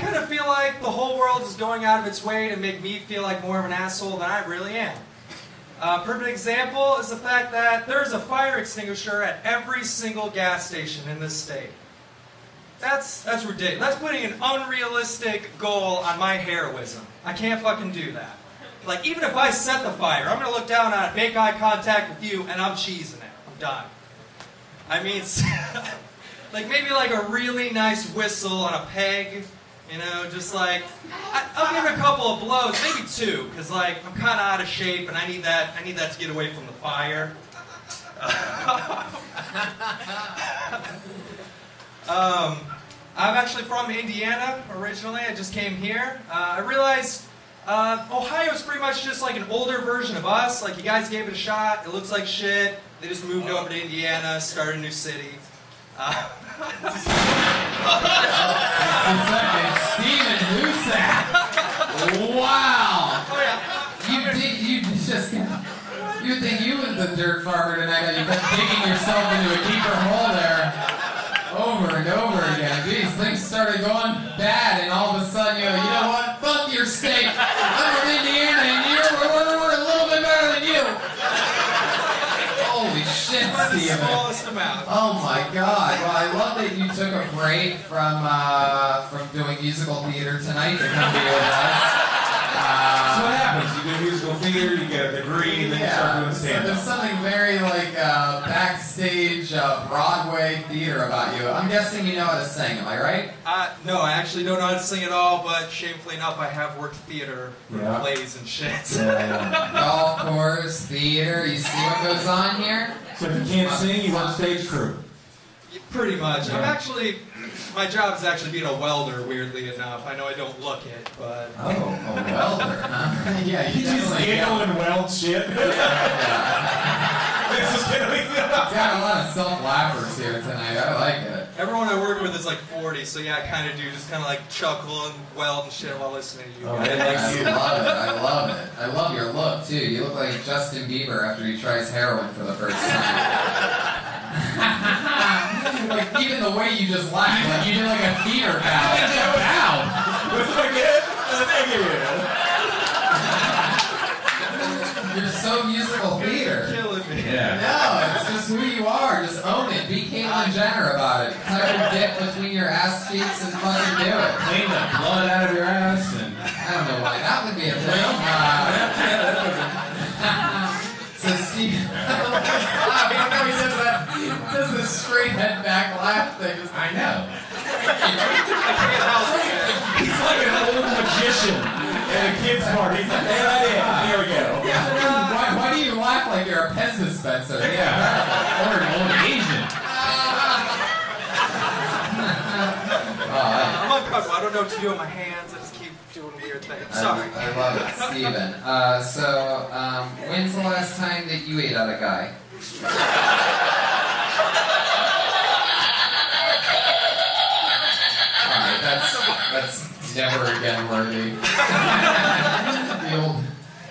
kind of feel like the whole world is going out of its way to make me feel like more of an asshole than I really am. A perfect example is the fact that there's a fire extinguisher at every single gas station in this state. That's ridiculous. That's putting an unrealistic goal on my heroism. I can't fucking do that. Like, even if I set the fire, I'm going to look down on it, make eye contact with you, and I'm cheesing it. I'm done. I mean, like maybe like a really nice whistle on a peg, you know, just like, I'll give it a couple of blows, maybe two, because like, I'm kind of out of shape and I need that to get away from the fire. I'm actually from Indiana originally, I just came here. I realized Ohio's pretty much just like an older version of us, like you guys gave it a shot, it looks like shit. They just moved over to Indiana, started a new city. Stephen Husak. Wow! Oh, yeah. You think you was the dirt farmer tonight, and you kept digging yourself into a deeper hole there, over and over again. These things started going bad, and all of a sudden you go, you know what? Fuck your state. I'm from Indiana, and we're a little bit better than you. Oh my God! Well, I love that you took a break from doing musical theater tonight to come be with us. So what happens? You do musical theater, you get a degree, and then you start doing stand-up. There's something very like backstage Broadway theater about you. I'm guessing you know how to sing. Am I right? No, I actually don't know how to sing at all. But shamefully enough, I have worked theater plays and shit. Yeah. Golf course, theater. You see what goes on here? So if you can't sing, you want stage crew. Pretty much. Yeah. I'm actually, my job is actually being a welder, weirdly enough. I know I don't look it, but... Oh, a welder, huh? Yeah, you just scale and weld shit. This is gonna be... Got a lot of self-lappers here tonight. I like it. Everyone I work with is like 40, so yeah, I kind of do just kind of like chuckle and weld and shit while listening to you guys. Yeah, I love it. I love it. I love your look, too. You look like Justin Bieber after he tries heroin for the first time. Like, even the way you just laughed, like you did like a theater bow. Bow. It was like it. Thank you. You're so musical theater. Yeah. No, it's just who you are. Just own it. Be Caitlyn Jenner about it. Tuck your dick between your ass cheeks and fucking do it. Clean the blood out of your ass. And I don't know why that would be a film. So Steve, I know he does that. Does the straight head back laugh thing? I know. He's like an old magician at a kid's party. There we go. Yeah. Why do you laugh like you're a pen dispenser? Yeah. Or an old Asian. I'm uncomfortable. I don't know what to do with my hands. I just keep doing weird things. Sorry. I love it, Steven. When's the last time that you ate out a guy? Alright, that's never again worthy. The old...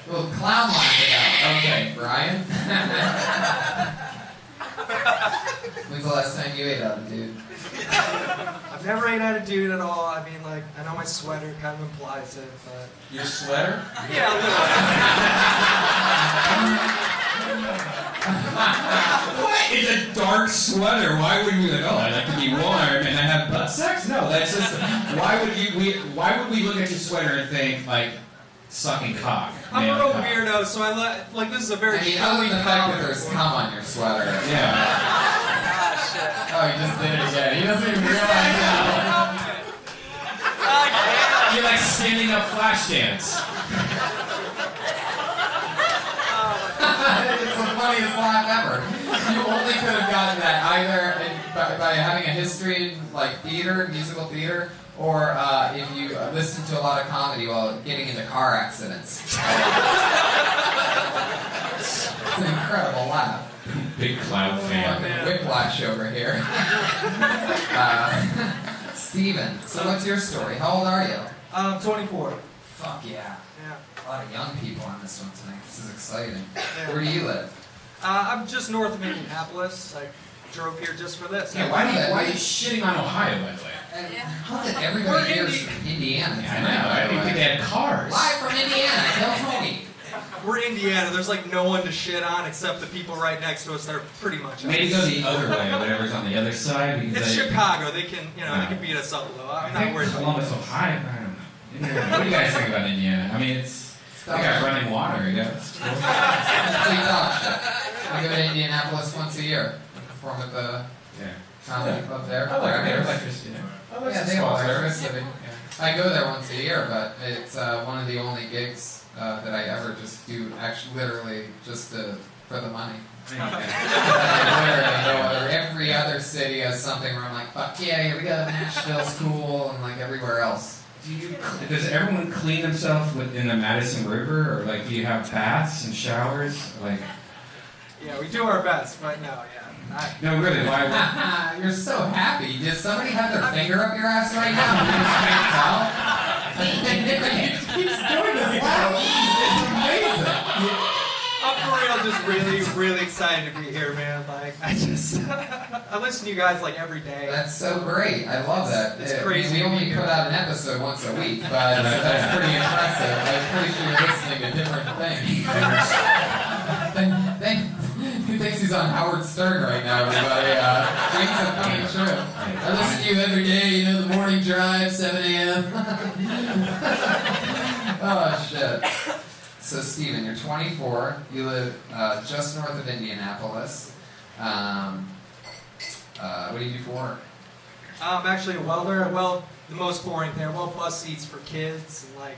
Little clown line it out. Okay, Brian. When's the last time you ate out a dude? I've never ate out a dude at all. I mean, like, I know my sweater kind of implies it, but... Your sweater? Yeah, a little. What is a dark sweater? Why would we... Oh, I like to be warm and I have butt sex? No, that's just... Why would we look at your sweater and think, like... Sucking cock. I'm a real weirdo, so I like this is a very. I mean, other than the fact that there's cum on your sweater. Yeah. Ah, shit. Oh, he just did it again. He doesn't even realize that. You're like standing up flash dance. It's the funniest laugh ever. You only could have gotten that either by having a history in like theater, musical theater. Or if you listen to a lot of comedy while getting into car accidents. It's an incredible laugh. Big clown fan. Whiplash over here. Steven, so what's your story? How old are you? I'm 24. Fuck yeah. Yeah. A lot of young people on this one tonight. This is exciting. Yeah. Where do you live? I'm just north of Indianapolis. I drove here just for this. Yeah, why are you shitting on Ohio by the way? How did everybody here from Indiana? Yeah, I know. I didn't think they had cars. Live from Indiana. Kill Tony. We're Indiana. There's like no one to shit on except the people right next to us that are pretty much. Maybe go the other way. Whatever's on the other side. It's Chicago. They can, you know, they can beat us up a little. I'm not worried. Columbus, Ohio. I don't know. What do you guys think about Indiana? I mean, it's like running water. I guess. I go to Indianapolis once a year. Perform at the comedy club there. I like their breakfast, you know. Yeah, they all are. I go there once a year, but it's one of the only gigs that I ever just do, actually, literally, just for the money. Every other city has something where I'm like, fuck yeah, here we go, Nashville's cool, and like everywhere else. Does everyone clean themselves in the Madison River, or like do you have baths and showers? Like, yeah, we do our best right now, yeah. No, really, why would... You're so happy. Does somebody have their finger up your ass right now? He keeps doing this laugh. It's amazing. I'm for real just really excited to be here, man. Like, I just... I listen to you guys, like, every day. That's so great. I love that. It's crazy. We only put out an episode once a week, but that's pretty impressive. I'm pretty sure you're listening to different things. He thinks he's on Howard Stern right now, everybody. Things are coming true. I listen to you every day, you know, the morning drive, 7 a.m. Oh, shit. So, Steven, you're 24. You live just north of Indianapolis. What do you do for work? I'm actually a welder. I weld the most boring thing. I weld bus seats for kids and, like,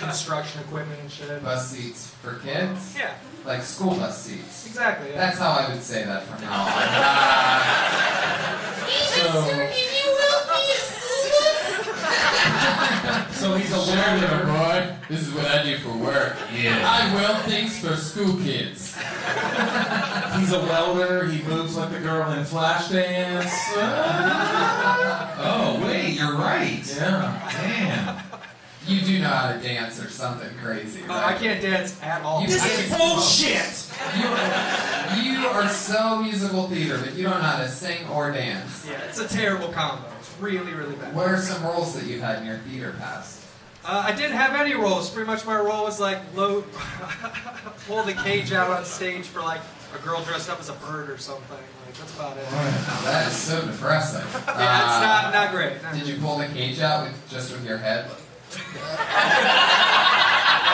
construction equipment and shit. Bus seats for kids? Yeah. Like school bus seats. Exactly. Yeah. That's how I would say that from now on. conservative, boy. This is what I do for work. Yeah. I weld things for school kids. He's a welder. He moves like the girl in Flashdance. Oh, wait, you're right. Yeah. Damn. You do know how to dance or something crazy, right? I can't dance at all. This is bullshit! You are so musical theater, but you don't know how to sing or dance. Yeah, it's a terrible combo. It's really, really bad. What are some roles that you've had in your theater past? I didn't have any roles. Pretty much my role was like, pull the cage out on stage for like a girl dressed up as a bird or something. Like, that's about it. Oh, that is so depressing. Yeah, it's not great. Did you pull the cage out just with your head? I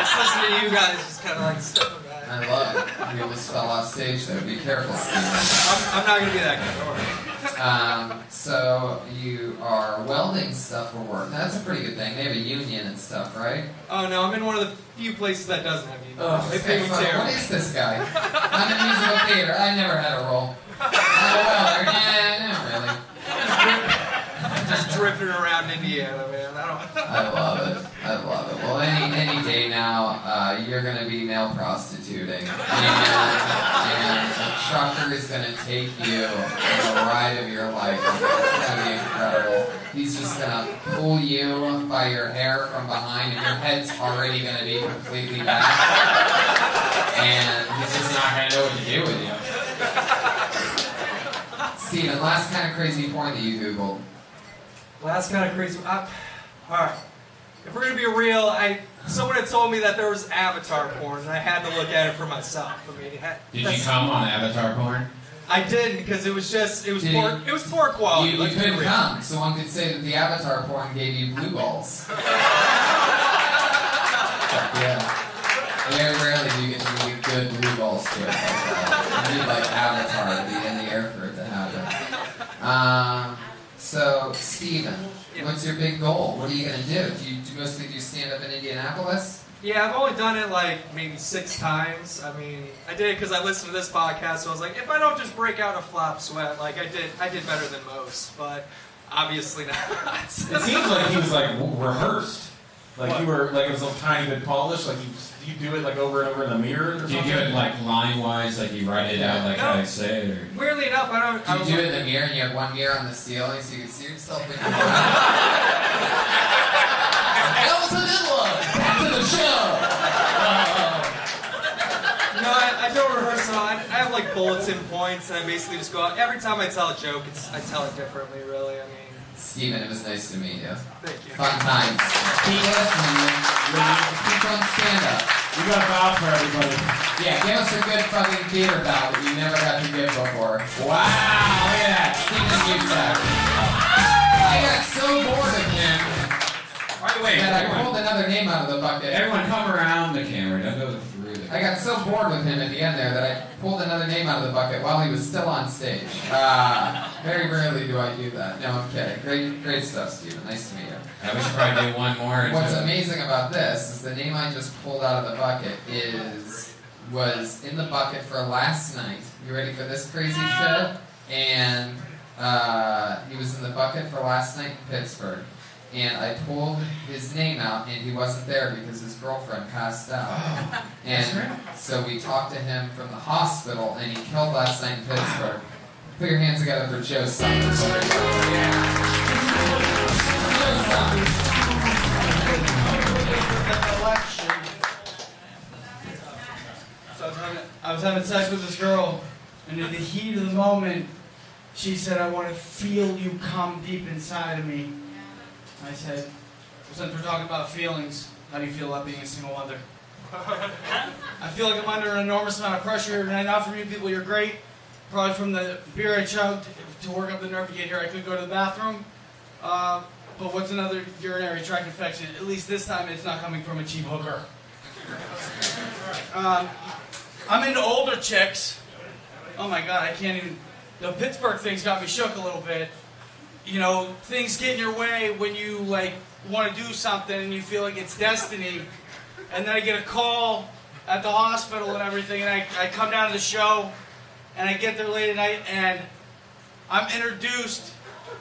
just listen to you guys just kind of like stuff about it. I love it. You almost fell off stage though. Be careful. I'm not going to be that good. Don't worry. So you are welding stuff for work. That's a pretty good thing. They have a union and stuff, right? Oh no, I'm in one of the few places that doesn't have union. Oh, they pay me terrible. What is this guy? I'm in musical theater. I never had a role. I'm a welder. Yeah, not really. Just drifting around Indiana, man. I love it. Well, any day now, you're going to be male prostituting. And a trucker is going to take you on the ride of your life. It's going to be incredible. He's just going to pull you by your hair from behind, and your head's already going to be completely back. And he's just not going to know what to do with you. Steven, last kind of crazy porn that you Googled. Last kind of crazy. Alright. If we're going to be real, someone had told me that there was Avatar porn, and I had to look at it for myself. I mean, did you come on Avatar porn? I didn't, because it was poor quality. You couldn't come. So one could say that the Avatar porn gave you blue balls. Yeah. Very rarely do you get to really good blue balls to it. You need, like, Avatar to be in the air for it to happen. So, Steven, what's your big goal? What are you going to do? Do you mostly do stand-up in Indianapolis? Yeah, I've only done it like maybe 6 times. I mean, I did it because I listened to this podcast, so I was like, if I don't just break out a flop sweat, like I did better than most, but obviously not. It seems like he was like rehearsed. Like what? You were like it was a tiny bit polished. Like you do it like over and over in the mirror. Or do something? You do it like line wise? Like you write it out like how I say it? Or... Weirdly enough, I don't. Do you do it in the mirror and you have one mirror on the ceiling so you can see yourself in the mirror? That was a good one. Back to the show. No, I don't rehearse at all. I have like bulletin points, and I basically just go out every time I tell a joke. I tell it differently, really. I mean. Steven, it was nice to meet you. Thank you. Fun times. Keep listening. Keep on stand-up. We got a bow for everybody. Yeah, give us a good fucking theater bow that you never got to give before. Wow, look at that. Steven gives that. I got so bored of him I pulled another name out of the bucket. Everyone come around the camera. Don't go through the camera. I got so bored with him at the end there that I pulled another name out of the bucket while he was still on stage. Very rarely do I do that. No, I'm kidding. Great stuff, Steven. Nice to meet you. I wish I could do one more. What's amazing about this is the name I just pulled out of the bucket was in the bucket for last night. You ready for this crazy shit? And he was in the bucket for last night in Pittsburgh. And I pulled his name out, and he wasn't there because his girlfriend passed out. Oh, and so we talked to him from the hospital, and he killed last night in Pittsburgh. Put your hands together for Joe Summers. I was having sex with this girl, and in the heat of the moment, she said, "I want to feel you come deep inside of me." I said, "Since we're talking about feelings, how do you feel about being a single mother?" "I feel like I'm under an enormous amount of pressure, and not from you people, you're great. Probably from the beer I chugged to work up the nerve to get here, I could go to the bathroom. But what's another urinary tract infection? At least this time it's not coming from a cheap hooker. I'm into older chicks." Oh my God, I can't even... The Pittsburgh thing's got me shook a little bit. You know, things get in your way when you, like, want to do something and you feel like it's destiny. And then I get a call at the hospital and everything, and I come down to the show, and I get there late at night, and I'm introduced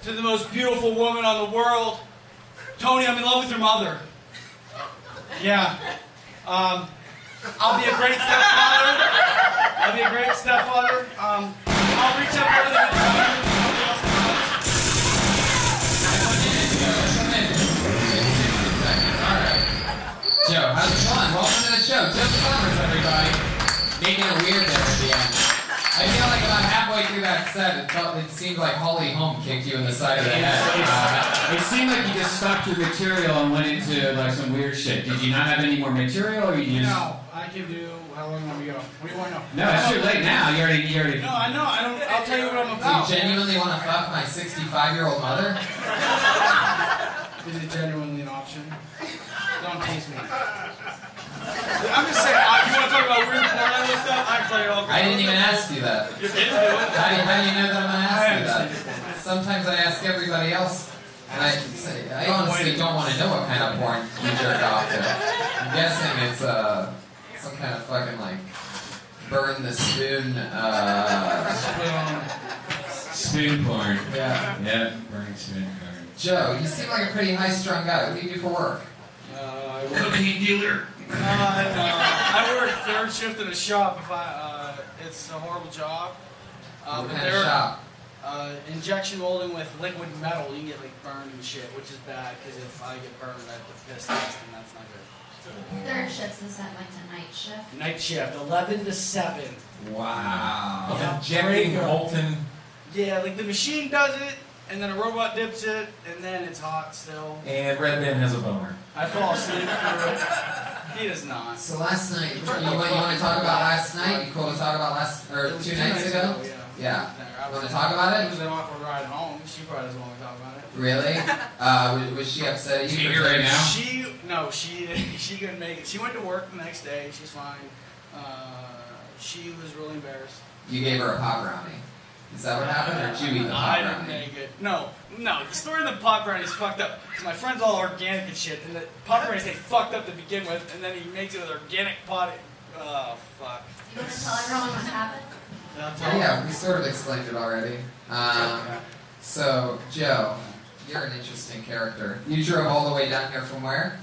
to the most beautiful woman on the world. "Tony, I'm in love with your mother." Yeah. I'll be a great stepfather. I'll be a great stepfather. I'll reach up over the Joe, how's it going? Welcome to the show. Joe Summers, everybody. Making it weird there at the end. I feel like about halfway through that set, it seemed like Holly Holm kicked you in the side of the head. It seemed like you just stopped your material and went into like some weird shit. Did you not have any more material, or you just? No, I can do. How long do we go? What do you want to know? No, it's too late now. You already. No, I know. I don't. I'll tell you what I'm about. Do you genuinely want to fuck my 65-year-old mother? Is it genuinely an option? Don't tease me. I'm just saying, you want to talk about weird porn I looked up? I play all. I didn't even ask you that. You didn't? How do you know that I'm going to ask you that? Sometimes I ask everybody else, and I say, I honestly don't want to know what kind of porn you jerk off to. I'm guessing it's some kind of fucking, like, burn the spoon, Spoon porn. Yeah. Yeah, burning spoon porn. Joe, you seem like a pretty high-strung guy. What do you do for work? I work. Cocaine dealer. I work third shift at a shop. It's a horrible job. What kind of shop? Injection molding with liquid metal. You can get like burned and shit, which is bad because if I get burned, I have to piss test, and that's not good. Third shift is that like a night shift? Night shift, 11 to 7. Wow. Yeah. Injecting molten. Yeah, like the machine does it. And then a robot dips it, and then it's hot still. And Redman has a boner. I fall asleep through it. He does not. So last night, you want to talk about last night? You cool to talk about two nights ago? Yeah. Yeah. Want to talk about it? It was an awkward ride home. She probably doesn't want to talk about it. Really? Was she upset at you? Is she here right now? No, she couldn't make it. She went to work the next day. She's fine. She was really embarrassed. You gave her a pop brownie. Is that what happened, or did you eat the pot brownie? I didn't make it. No. The story of the pot brownie is fucked up. My friend's all organic and shit, and the pot brownies they fucked up to begin with, and then he makes it with organic pot. Oh, fuck. You want to tell everyone what happened? Yeah, we sort of explained it already. So, Joe, you're an interesting character. You drove all the way down here from where?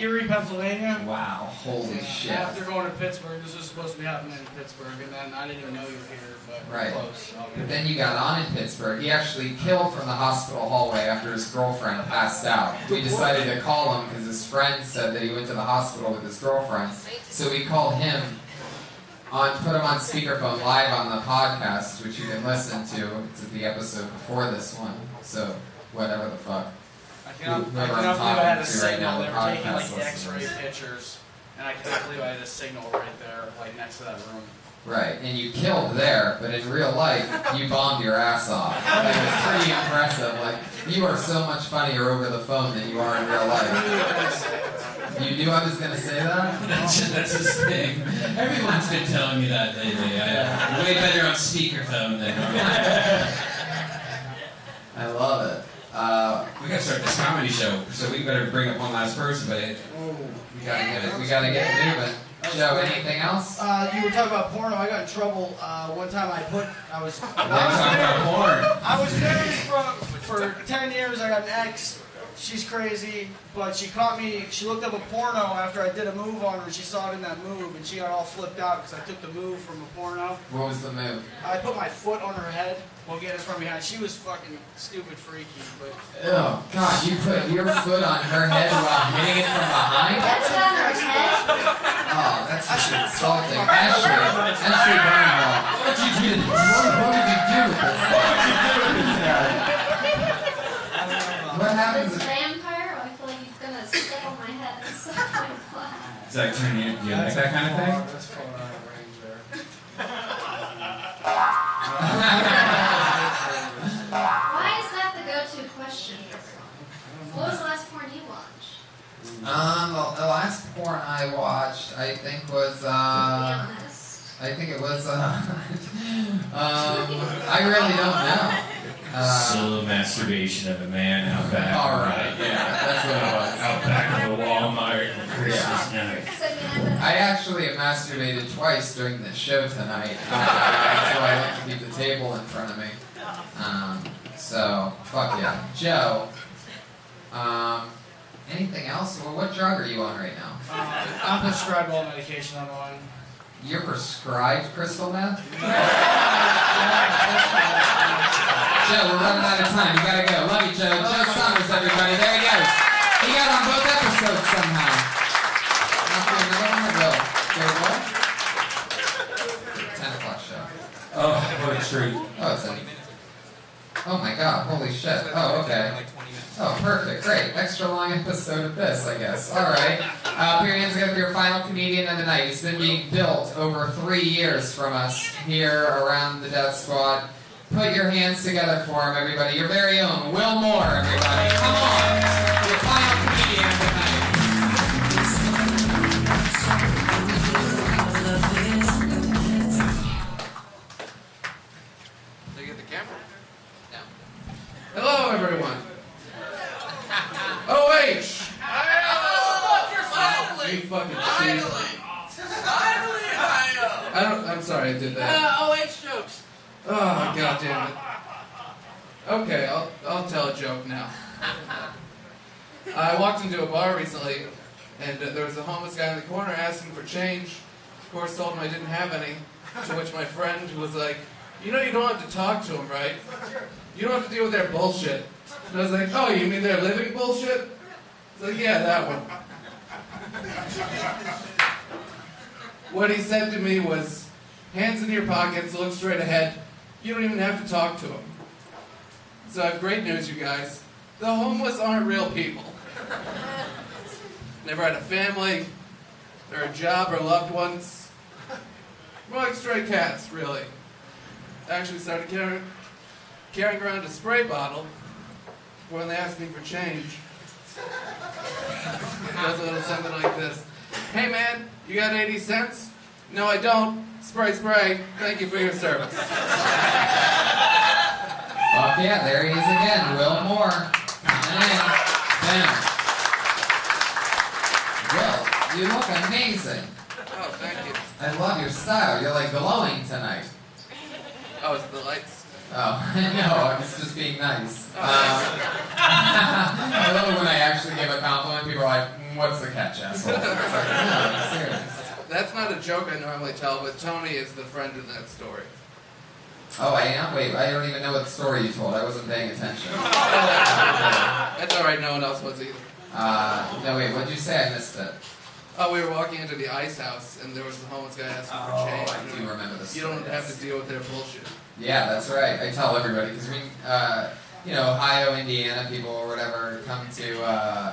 Erie, Pennsylvania. Wow, holy shit. After going to Pittsburgh, this was supposed to be happening in Pittsburgh, and then I didn't even know you were here, but right. Close. But then you got on in Pittsburgh. He actually killed from the hospital hallway after his girlfriend passed out. We decided to call him because his friend said that he went to the hospital with his girlfriend. So we called him, put him on speakerphone live on the podcast, which you can listen to. It's at the episode before this one, so whatever the fuck. I cannot believe I had a signal. They were taking like X-ray pictures, and I cannot believe I had a signal right there, like next to that room. Right, and you killed there, but in real life, you bombed your ass off. It was pretty impressive. Like you are so much funnier over the phone than you are in real life. You knew I was gonna say that. That's his thing. Everyone's been telling me that lately. I'm way better on speakerphone than normal. I love it. We gotta start this comedy show, so we better bring up one last person. But we gotta get it moving. Joe, anything else? You were talking about porno. I got in trouble one time. I was married for 10 years. I got an ex. She's crazy, but she caught me. She looked up a porno after I did a move on her. She saw it in that move, and she got all flipped out because I took the move from a porno. What was the move? I put my foot on her head. We'll get it from behind. She was fucking stupid freaky, but... Oh, God, you put your foot on her head while hitting it from behind? That's on her head? Oh, that's just insulting. Ashley Barnhill. What did you do? What did you do? What happens? This vampire, I feel like he's going to step on my head and suck my blood. Is that turning you? Do you like that kind of thing? That's far out of range there. What was the last porn you watched? The last porn I watched, I think was, I really don't know. Solo masturbation of a man out back. Alright, yeah, that's what it was. Out back of a Walmart on Christmas night. I actually have masturbated twice during this show tonight, so I like to keep the table in front of me. So, fuck yeah. Joe... Anything else? Or what drug are you on right now? I'm prescribed all medication I'm on. You're prescribed crystal meth? No. Joe, we're running out of time. You gotta go. Love you, Joe. Joe Summers, everybody. There he goes. He got on both episodes somehow. What? 10 o'clock show. Oh, what a treat. Oh, it's like, oh my God! Holy shit! Oh, okay. Oh, perfect. Great. Extra long episode of this, I guess. All right. Put your hands together for your final comedian of the night. He's been being built over 3 years from us here around the Death Squad. Put your hands together for him, everybody. Your very own Will Moore, everybody. Come on. Your final comedian of the night. Did you get the camera? No. Hello, everyone. I'm sorry I did that. OH jokes. Oh, God damn it. Okay, I'll tell a joke now. I walked into a bar recently, and there was a homeless guy in the corner asking for change. Of course, told him I didn't have any, to which my friend was like, you know you don't have to talk to him, right? You don't have to deal with their bullshit. And I was like, oh, you mean their living bullshit? I was like, yeah, that one. What he said to me was, hands in your pockets, look straight ahead, you don't even have to talk to him. So I have great news, you guys. The homeless aren't real people. Never had a family, or a job, or loved ones. More like stray cats, really. I actually started carrying around a spray bottle when they asked me for change. It goes a little something like this. Hey man, you got 80 cents? No, I don't. Spray, spray. Thank you for your service. Fuck yeah, there he is again. Will Moore. Damn. Will, you look amazing. Oh, thank you. I love your style. You're like glowing tonight. Oh, it's the lights. Oh, no, I was just being nice. I love it when I actually give a compliment, people are like, what's the catch, asshole? Like, no, serious. That's not a joke I normally tell, but Tony is the friend in that story. Oh, I am? Wait, I don't even know what story you told. I wasn't paying attention. That's alright, no one else was either. No, wait, what'd you say? I missed it. Oh, we were walking into the Ice House, and there was a homeless guy asking for change. Oh, I do remember this. You don't have to deal with their bullshit. Yeah, that's right. I tell everybody, because we, you know, Ohio, Indiana people or whatever come to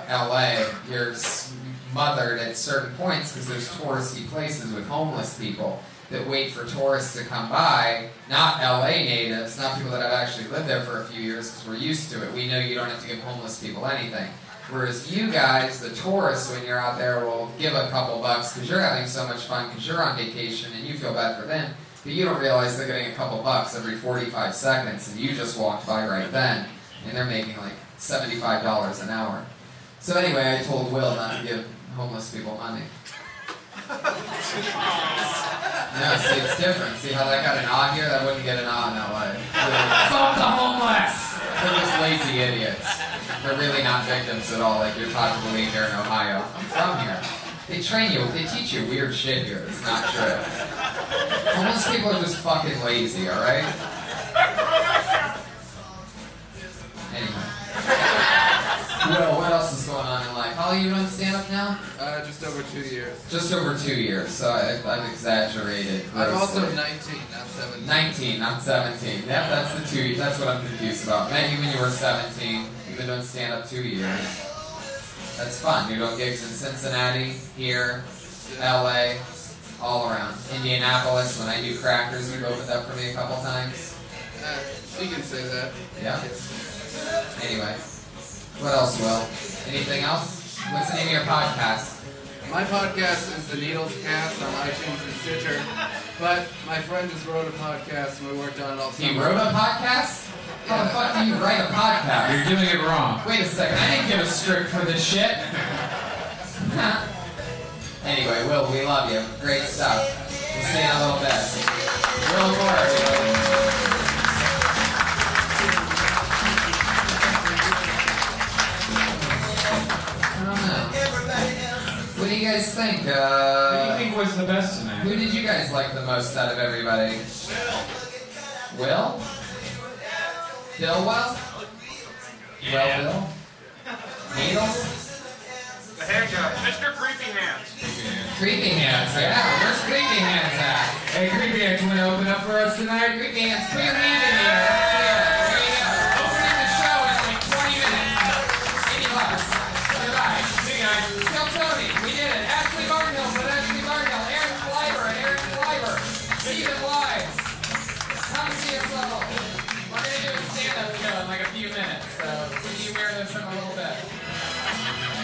L.A., you're smothered at certain points because there's touristy places with homeless people that wait for tourists to come by, not L.A. natives, not people that have actually lived there for a few years because we're used to it. We know you don't have to give homeless people anything. Whereas you guys, the tourists, when you're out there, will give a couple bucks because you're having so much fun because you're on vacation and you feel bad for them. But you don't realize they're getting a couple bucks every 45 seconds, and you just walked by right then, and they're making like $75 an hour. So anyway, I told Will not to give homeless people money. No, see, it's different. See how that got an odd here? That wouldn't get an odd in LA. Fuck the homeless! They're just lazy idiots. They're really not victims at all, like you're taught to believe here in Ohio. I'm from here. They train you, they teach you weird shit here. It's not true. Homeless people are just fucking lazy, alright? Anyway. Well, what else is going on in life? Holly, you doing stand-up now? Just over 2 years. Just over 2 years, so I've exaggerated. I'm also 19, not 17. 19, not 17. Yep, that's the 2 years. That's what I'm confused about. Met you when you were 17. You've been doing stand-up 2 years. That's fun. You're doing gigs in Cincinnati, here, LA, all around. Indianapolis, when I do Crackers, you've opened up for me a couple times. You can say that. Yeah? Anyway. What else, Will? Anything else? What's the name of your podcast? My podcast is The Needles Cast on iTunes and Stitcher, but my friend just wrote a podcast and we worked on it all summer. He wrote a podcast? How the fuck do you write a podcast? You're doing it wrong. Wait a second, I didn't give a script for this shit. Anyway, Will, we love you. Great stuff. We'll see you in a little bit. Will Moore, everybody. I you guys think? Who do you think was the best tonight? Who did you guys like the most out of everybody? Will? Dillwell? Yeah. Will? Needles? The hair guy, Mr. Creepy Hands. Creepy Hands, yeah. Where's Creepy Hands at? Hey, Creepy Hands, you want to open up for us tonight? Creepy Hands, put your hand in here. There you go. Opening the show in like 20 minutes. Any bucks. Goodbye. See you guys. Kill Tony, we did it. Ashley Barnhill with Ashley Barnhill. Aaron Kleiber and Aaron Kleiber. Stephen Wise. Come see us level. We're going to do a stand-up show in like a few minutes. So, we'll be wearing this in a little bit.